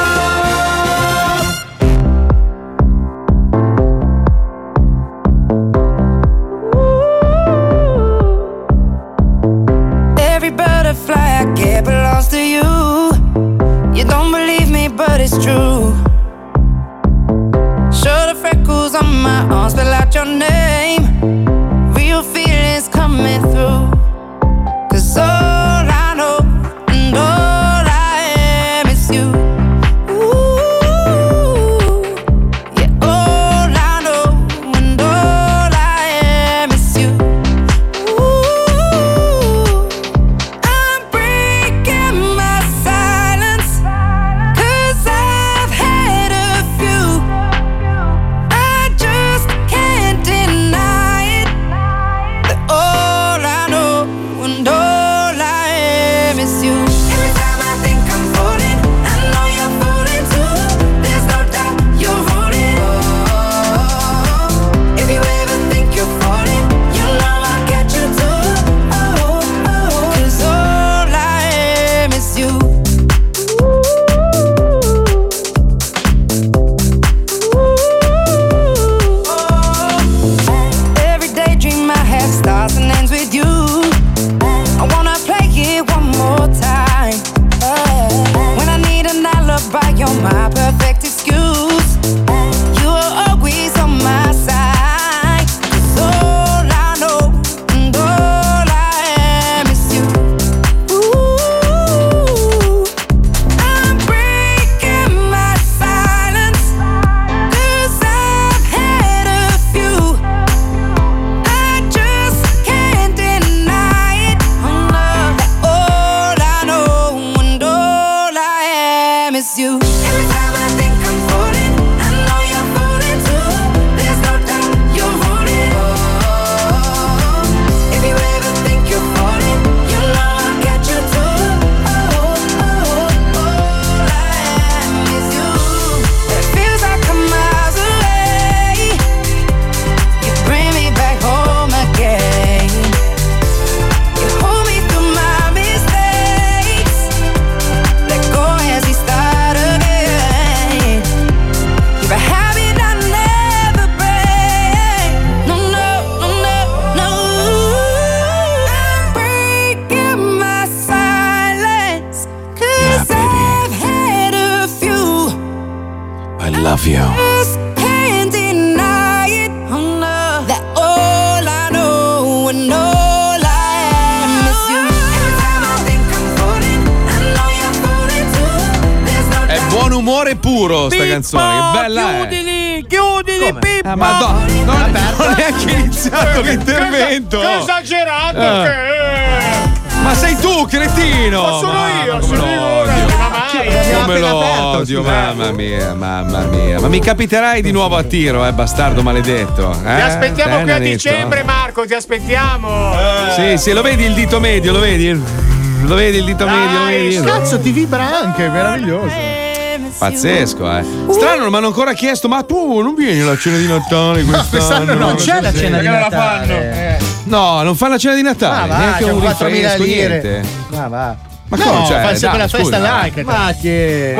Every butterfly I get below. your name. Real feelings coming through. 'Cause all I know and all I am is you. Ooh, yeah, all I know and all I am is you. Ooh, I'm breaking my silence 'cause I've had a few. I just can't deny it. That all I know and all I am is you. Every time I think I'm falling, I know you're falling too. There's no doubt you're rolling. Oh, if you ever think you're falling, you know I'll get you too. Oh, oh, 'cause all I am is you. Every daydream I have starts and ends with you. I wanna play it one more time. When I need an alibi, you're my perfect excuse. You are always on my side. 'Cause all I know and all I am is you. Ooh, I'm breaking my silence 'cause I've had a few. I just can't deny it. That all I know and all I am is you. Every time I think I'm falling, I know you're falling too. There's no doubt you're rolling. Oh, if you ever think you're falling, you know I'll get you too. Oh, oh, all I am is you. It feels like I'm miles away. You bring me back home again. You hold me through my mistakes. Let go as we start again. You're a habit I never break. No, no, no, no, no. I'm breaking my silence 'cause I've had a few. I love you. Just can't deny it. That all I know and all I am is you. Every time I think I'm falling, I know you're falling too. There's no È buon umore puro sta canzone, che bella è. Chiudili, chiudili, Pippo. Madonna, non è neanche iniziato l'intervento. Che esagerato Ma sei tu, cretino! Ma sono io, sono io. Come lo odio, mamma mia, mamma mia. Ma mi capiterai di nuovo a tiro, bastardo maledetto. Ti aspettiamo qui a dicembre, Marco, ti aspettiamo. Sì, lo vedi il dito medio, lo vedi? Lo vedi il dito medio, lo vedi? Cazzo, ti vibra anche, è meraviglioso. Pazzesco, Strano, non mi hanno ancora chiesto, ma tu non vieni alla cena di Natale quest'anno? Non c'è la cena di Natale. Perché non la fanno? No, non fa la cena di Natale, neanche un rifresco, niente. Ma va. Ma no, cioè, fa sempre la festa laica. Ma che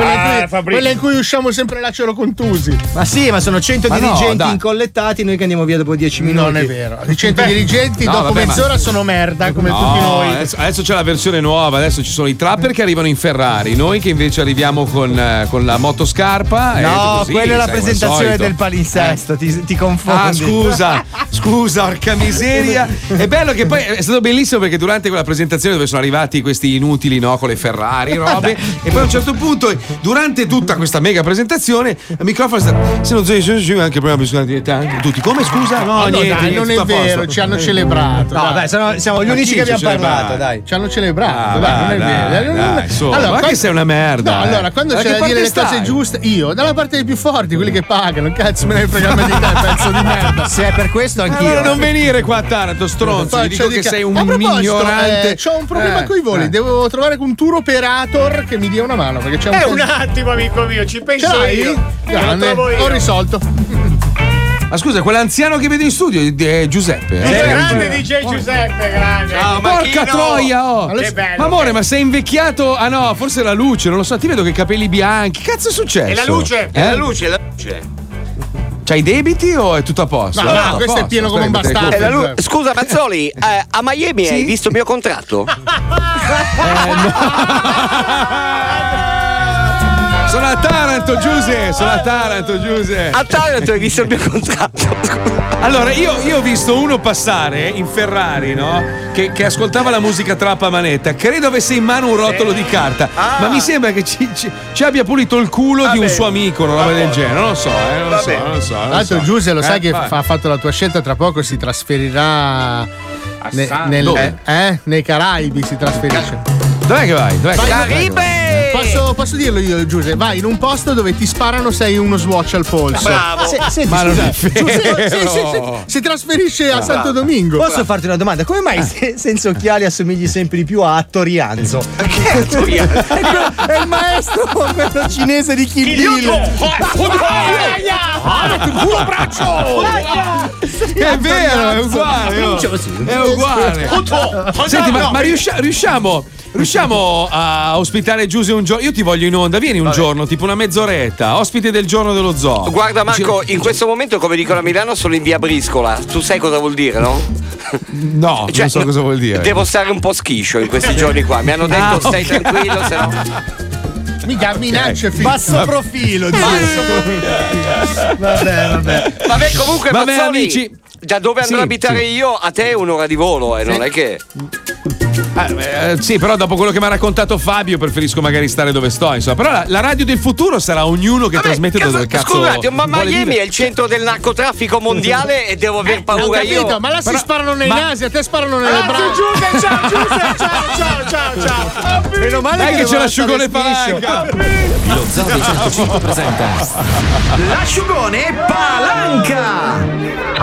quella in cui usciamo sempre là, ce lo contusi. Ma sì, ma sono 100 dirigenti incollettati, noi che andiamo via dopo 10 minuti. Non è vero. I 100 dirigenti dopo mezz'ora sono merda, come tutti noi. Adesso c'è la versione nuova, adesso ci sono i trapper che arrivano in Ferrari, noi che invece arriviamo con la motoscarpa. No, così, quella è la presentazione del palinsesto, ti confondi. Ah, scusa, orca miseria. È bello che poi è stato bellissimo perché durante quella presentazione dove sono arrivati questi inutili, no, con le Ferrari, robe. E poi a un certo punto, durante tutta questa mega presentazione, il microfono sta. Se non sei anche prima bisogna dire anche tutti. Come scusa? No, niente, dai, non è vero, ci hanno celebrato. No, dai, siamo gli unici che abbiamo parlato, dai. Ci hanno celebrato, dai, non è vero. Allora, ma che sei una merda. No, allora, quando c'è da dire le cose giuste, io, dalla parte dei più forti, quelli che pagano, cazzo, me ne frega di te, pezzo di merda. Se è per questo anch'io. Allora non venire qua a Taranto, stronzo, dico che sei un ignorante. C'ho un problema coi voli, devo trovare un tour operator che mi dia una mano perché c'è un attimo, amico mio, ci penso io. Ho risolto. Ma scusa, quell'anziano che vedi in studio è Giuseppe. È grande DJ Giuseppe, grande. Ciao, porca troia, che bello. Ma amore, ma sei invecchiato? Ah no, forse è la luce, non lo so, ti vedo che capelli bianchi. Cazzo è successo? È la luce, è la luce, è la luce. C'hai debiti o è tutto a posto? No, questo è pieno come un bastardo. Scusa, Mazzoli, a Miami hai visto il mio contratto? No. Sono a Taranto, Giuse. A Taranto hai visto il mio contratto? Allora, io ho visto uno passare in Ferrari, no? Che ascoltava la musica trap a manetta. Credo avesse in mano un rotolo di carta. Ma mi sembra che ci abbia pulito il culo di un suo amico, una roba del genere. Non lo so, non lo so. Tra l'altro, Giuse, lo sai che ha fatto la tua scelta, tra poco si trasferirà. Nei Caraibi si trasferisce. Dov'è che vai? Caraibi! Posso dirlo io, Giuse? Vai in un posto dove ti sparano, sei uno swatch al polso. Bravo! Ma non è vero. Si trasferisce a Santo Domingo. Posso farti una domanda? Come mai senza occhiali assomigli sempre di più a Torianzo? Che Torianzo? È il maestro, quello cinese di Kill Bill. Puro braccio! È vero, è uguale. Senti, ma riusciamo a ospitare Giuse un giorno? Io ti voglio in onda, vieni un giorno, tipo una mezz'oretta, ospite del giorno dello zoo. Guarda Marco, in questo momento, come dicono a Milano, sono in via Briscola. Tu sai cosa vuol dire, no? No, cioè, non so cosa vuol dire. Devo stare un po' schiscio in questi giorni qua. Mi hanno detto stai tranquillo, se no. Mica minacce basso profilo. Vabbè, comunque Mazzoli, amici, da dove andrò a abitare io a te è un'ora di volo e non è che però dopo quello che mi ha raccontato Fabio preferisco magari stare dove sto, insomma. Però la radio del futuro sarà ognuno che trasmette dove cazzo. Scusate, ma Miami è il centro del narcotraffico mondiale e devo aver paura io. Ma là si sparano nei nasi, a te sparano nelle braccia. Giuse, ciao. Meno male che c'è l'asciugone palanca. Lo Zoo 105 presenta l'asciugone palanca.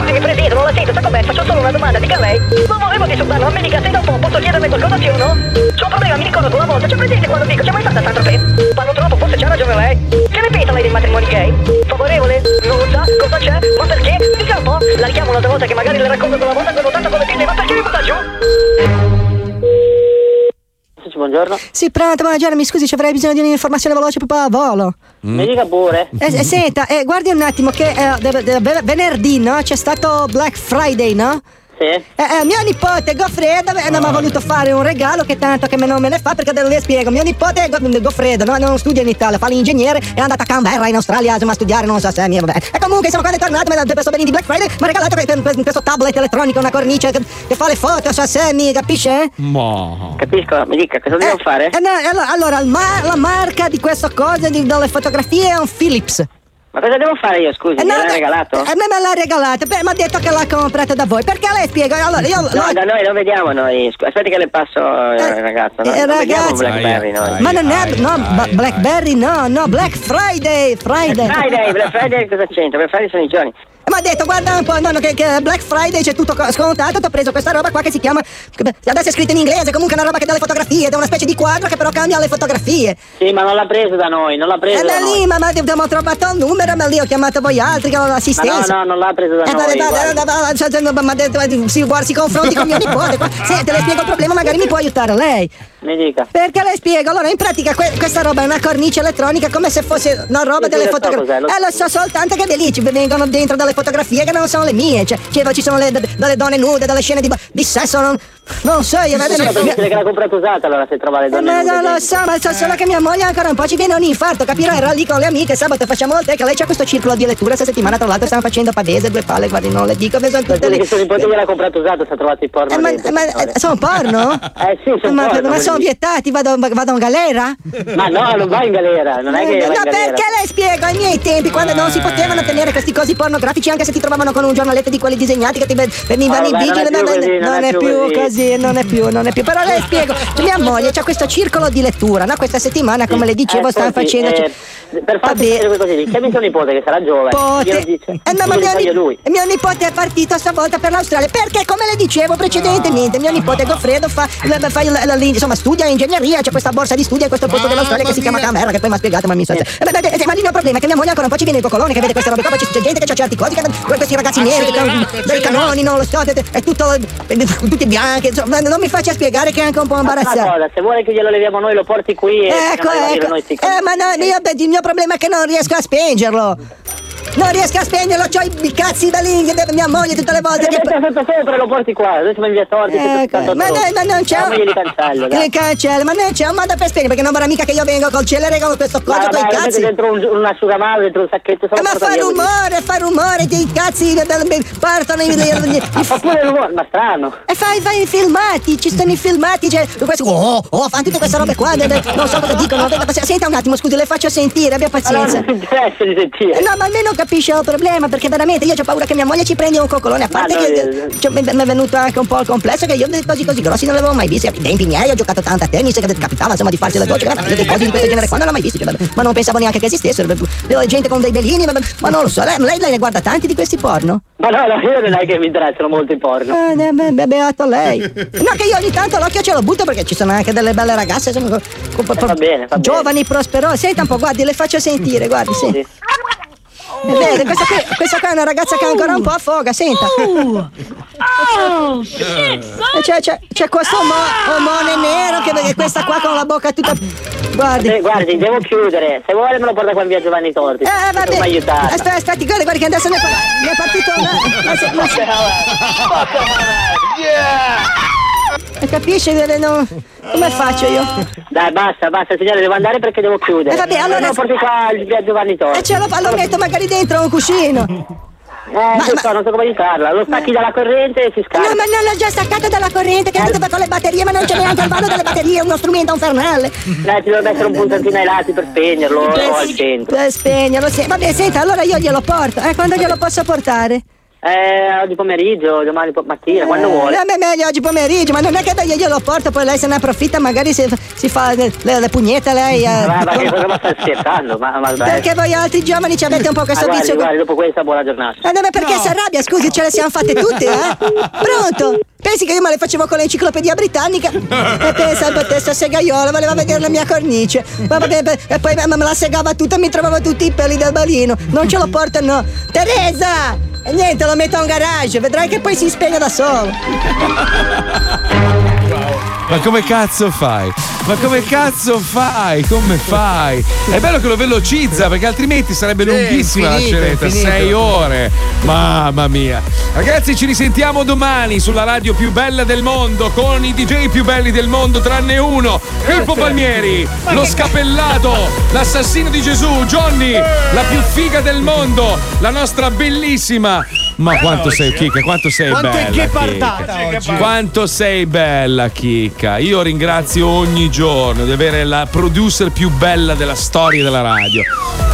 Signor Presidente, non la sento sta conversa, c'ho solo una domanda, dica lei. Non volevo che soprano, mi dica se dopo posso chiedermi qualcosa sì o no? C'è un problema, mi ricordo quella volta, c'è presente quando dico, c'è mai stata a Saint-Tropez? Parlo troppo, forse c'ha ragione lei. Che ne pensa lei dei matrimoni gay? Favorevole? Non lo sa, cosa c'è? Ma perché? Dica un po', la richiamo un'altra volta che magari le racconto quella volta che ho tanto con le pille, ma perché mi butta giù? Buongiorno. Sì, pronto, buongiorno, mi scusi, ci avrei bisogno di un'informazione veloce proprio a volo. Mi dica pure. Senta, guardi un attimo che venerdì, no? C'è stato Black Friday, no? Sì. Mio nipote Goffredo non mi ha voluto fare un regalo che tanto che non me ne fa, perché le spiego. Mio nipote Goffredo non studia in Italia, fa l'ingegnere, è andato a Canberra in Australia, insomma, a studiare, non so se vabbè. E comunque siamo quando è tornato, mi ha preso bene di Black Friday, mi ha regalato questo tablet elettronico, una cornice che fa le foto, so se mi capisce? Ma capisco, mi dica cosa devo fare? Allora la marca di questa cosa, delle fotografie è un Philips. Ma cosa devo fare io, scusi? Me l'ha regalato? A me l'ha regalato, mi ha detto che l'ha comprato da voi. Perché le spiego? Allora io. No, da noi lo vediamo noi. Aspetta che le passo il ragazzo. Non vediamo Blackberry noi. Ma non è. Blackberry no, Black Friday. Black Friday cosa c'entra? Black Friday sono i giorni. Ma ha detto, guarda un po', che Black Friday c'è tutto scontato, ti ho preso questa roba qua che si chiama, adesso è scritta in inglese, comunque è una roba che dà le fotografie, da una specie di quadro che però cambia le fotografie. Sì, ma non l'ha preso da noi, da lì, noi. Ma abbiamo trovato un numero, ma lì ho chiamato voi altri che avevano l'assistenza. No, non l'ha preso da noi. Ma ha detto, si confronti con mio nipote. Se te le spiego il problema, magari mi può aiutare lei. Mi dica. Perché le spiego, allora in pratica questa roba è una cornice elettronica come se fosse una roba delle fotografie. Lo so soltanto che lì ci vengono dentro dalle fotografie che non sono le mie, cioè ci sono delle donne nude, delle scene di sesso, non so, io vedo che l'ha comprata usata, allora se trova le donne nude. Ma non lo so, ma so solo che mia moglie ancora un po' ci viene un infarto, capirai, era lì con le amiche, sabato facciamo te che lei c'ha questo circolo di lettura questa settimana, tra l'altro stiamo facendo padese, due palle, guardi, non le dico, sono tutte lì. Questo nipote gliel'ha comprato usato, si è trovato i porno. Ma sono porno? Sì, sono porno. Ma sono vietati, vado in galera? Ma no, non va in galera, non è che no, perché le spiego ai miei tempi quando non si potevano tenere questi cosi pornografici, anche se ti trovavano con un giornaletto di quelli disegnati che ti venivano in vigile, non è più così. Però le spiego, mia moglie c'ha questo circolo di lettura, no? Questa settimana, come le dicevo, stanno facendo. Per farlo così, chiami tuo nipote che sarà giovane. Mio nipote è partito stavolta per l'Australia, perché come le dicevo precedentemente, mio nipote Goffredo studia ingegneria, c'è questa borsa di studio in questo posto dell'Australia che si chiama Canberra, che poi mi ha spiegato, ma mi sa. Ma lì il problema è che mia moglie ancora un po' ci viene il colone che vede questa roba qua, c'è gente che c'ha certi cose. Questi ragazzi neri dei canoni, non lo so, è tutto tutti bianchi, non mi faccia spiegare che è anche un po' imbarazzante. Se vuole che glielo leviamo noi, lo porti qui e ecco. Noi ma no, il mio problema è che non riesco a spingerlo. Non riesco a spegnerlo, c'ho i cazzi da lì, mia moglie tutte le volte che... sempre lo porti qua, adesso mi via torti, ecco. Ma no, ma non c'è... li cancello, dai. Li cancello, ma non c'è un modo per spegnere, perché non vorrà mica che io vengo col cellere con questo coso con i cazzi. Ma dentro un asciugamano, dentro un sacchetto... Ma fa rumore, che i cazzi portano i... Fa pure rumore, ma strano. E fai i filmati, ci stanno i filmati, cioè... Oh, fanno tutte queste robe qua, non so cosa dicono, senta un attimo, scusi, le faccio sentire, abbia pazienza. Non mi interessa di sentire. No, ma almeno capisce il problema, perché veramente io ho paura che mia moglie ci prenda un coccolone, a parte che mi è venuto anche un po' il complesso che io così grossi non l'avevo mai visto, ai tempi miei ho giocato tanto a tennis che capitava insomma di farsi la doccia, delle cose di questo genere qua non l'ho mai visto, ma non pensavo neanche che esistessero, gente con dei belini, ma non lo so, lei ne guarda tanti di questi porno? Ma no, io non è che mi interessano molto i porno. Beato lei. No, che io ogni tanto l'occhio ce lo butto perché ci sono anche delle belle ragazze, insomma, giovani, prosperose, senta un po', guardi, le faccio sentire, guardi, senti. Vede, questa qua è una ragazza che ha ancora un po' a foga, senta. Oh, shit, son. C'è questo omone nero che questa qua con la bocca tutta... Guardi. Guardi, devo chiudere. Se vuole me lo porta qua via Giovanni Torti. Vabbè. Aspetti, guardi che adesso mi è partito una... Capisci? Non... Come faccio io? Dai, basta, signore, devo andare perché devo chiudere. Vabbè, allora... Me lo porti qua via Giovanni Torti. Ce lo metto magari dentro un cuscino. Non so come farla, lo stacchi dalla corrente e si scarica. No, ma non l'ho già staccato dalla corrente, che andava con le batterie, ma non c'è neanche il vano delle batterie, è uno strumento infernale. Ci dovrebbe essere un puntantino ai lati per spegnerlo, o al centro. Per spegnerlo, sì. Vabbè, senta, allora io glielo porto. Quando glielo posso portare? Oggi pomeriggio, domani mattina, quando vuole. Meglio oggi pomeriggio, ma non è che io lo porto, poi lei se ne approfitta, magari si fa le pugnette lei. Ma che cosa mi stai scherzando? Perché voi altri giovani ci avete un po' questo vizio. Guardi, dopo questa buona giornata. Ma perché si arrabbia? Scusi, ce le siamo fatte tutte, eh? Pronto? Pensi che io me le facevo con l'enciclopedia britannica? E pensa, questa segaiolo, voleva vedere la mia cornice. Ma vabbè, e poi me la segava tutta, mi trovavo tutti i peli del balino. Non ce lo porto, no. Teresa! E niente, lo metto a un garage, vedrai che poi si spegne da solo. Ma come cazzo fai? Come fai? È bello che lo velocizza, perché altrimenti sarebbe lunghissima la scenetta, 6 ore. Mamma mia. Ragazzi, ci risentiamo domani sulla radio più bella del mondo, con i DJ più belli del mondo, tranne uno, Pippo Palmieri, lo scappellato, l'assassino di Gesù, Johnny, la più figa del mondo, la nostra bellissima. Ma quanto sei chicca, quanto sei bella chicca. Io ringrazio ogni giorno di avere la producer più bella della storia della radio.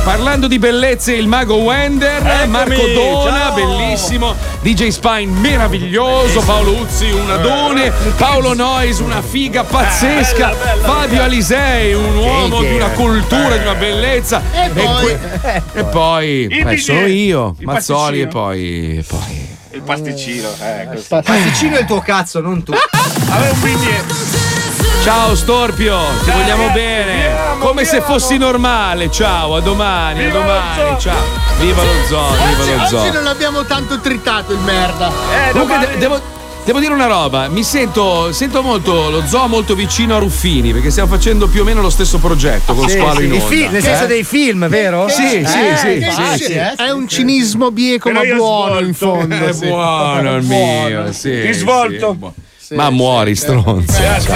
Parlando di bellezze, il mago Wander, Marco Dona, bellissimo, DJ Spine meraviglioso, Paolo Uzzi un adone, Paolo Nois una figa pazzesca, Fabio Alisei un uomo di una cultura, di una bellezza, e poi sono io, Mazzoli, e poi il pasticcino, il pasticcino è il tuo cazzo, non tu. Avevo un biglietto. Ciao Storpio, ti vogliamo bene. Se fossi normale. Ciao, a domani. Ciao. Viva lo zoo, Oggi non abbiamo tanto trittato il merda. Comunque devo dire una roba, mi sento molto lo zoo molto vicino a Ruffini, perché stiamo facendo più o meno lo stesso progetto con Squalo in onda. Nel senso dei film, vero? Sì. È un cinismo bieco, ma buono in fondo. È buono il mio, sì. Ti svolto. Ma muori stronzo.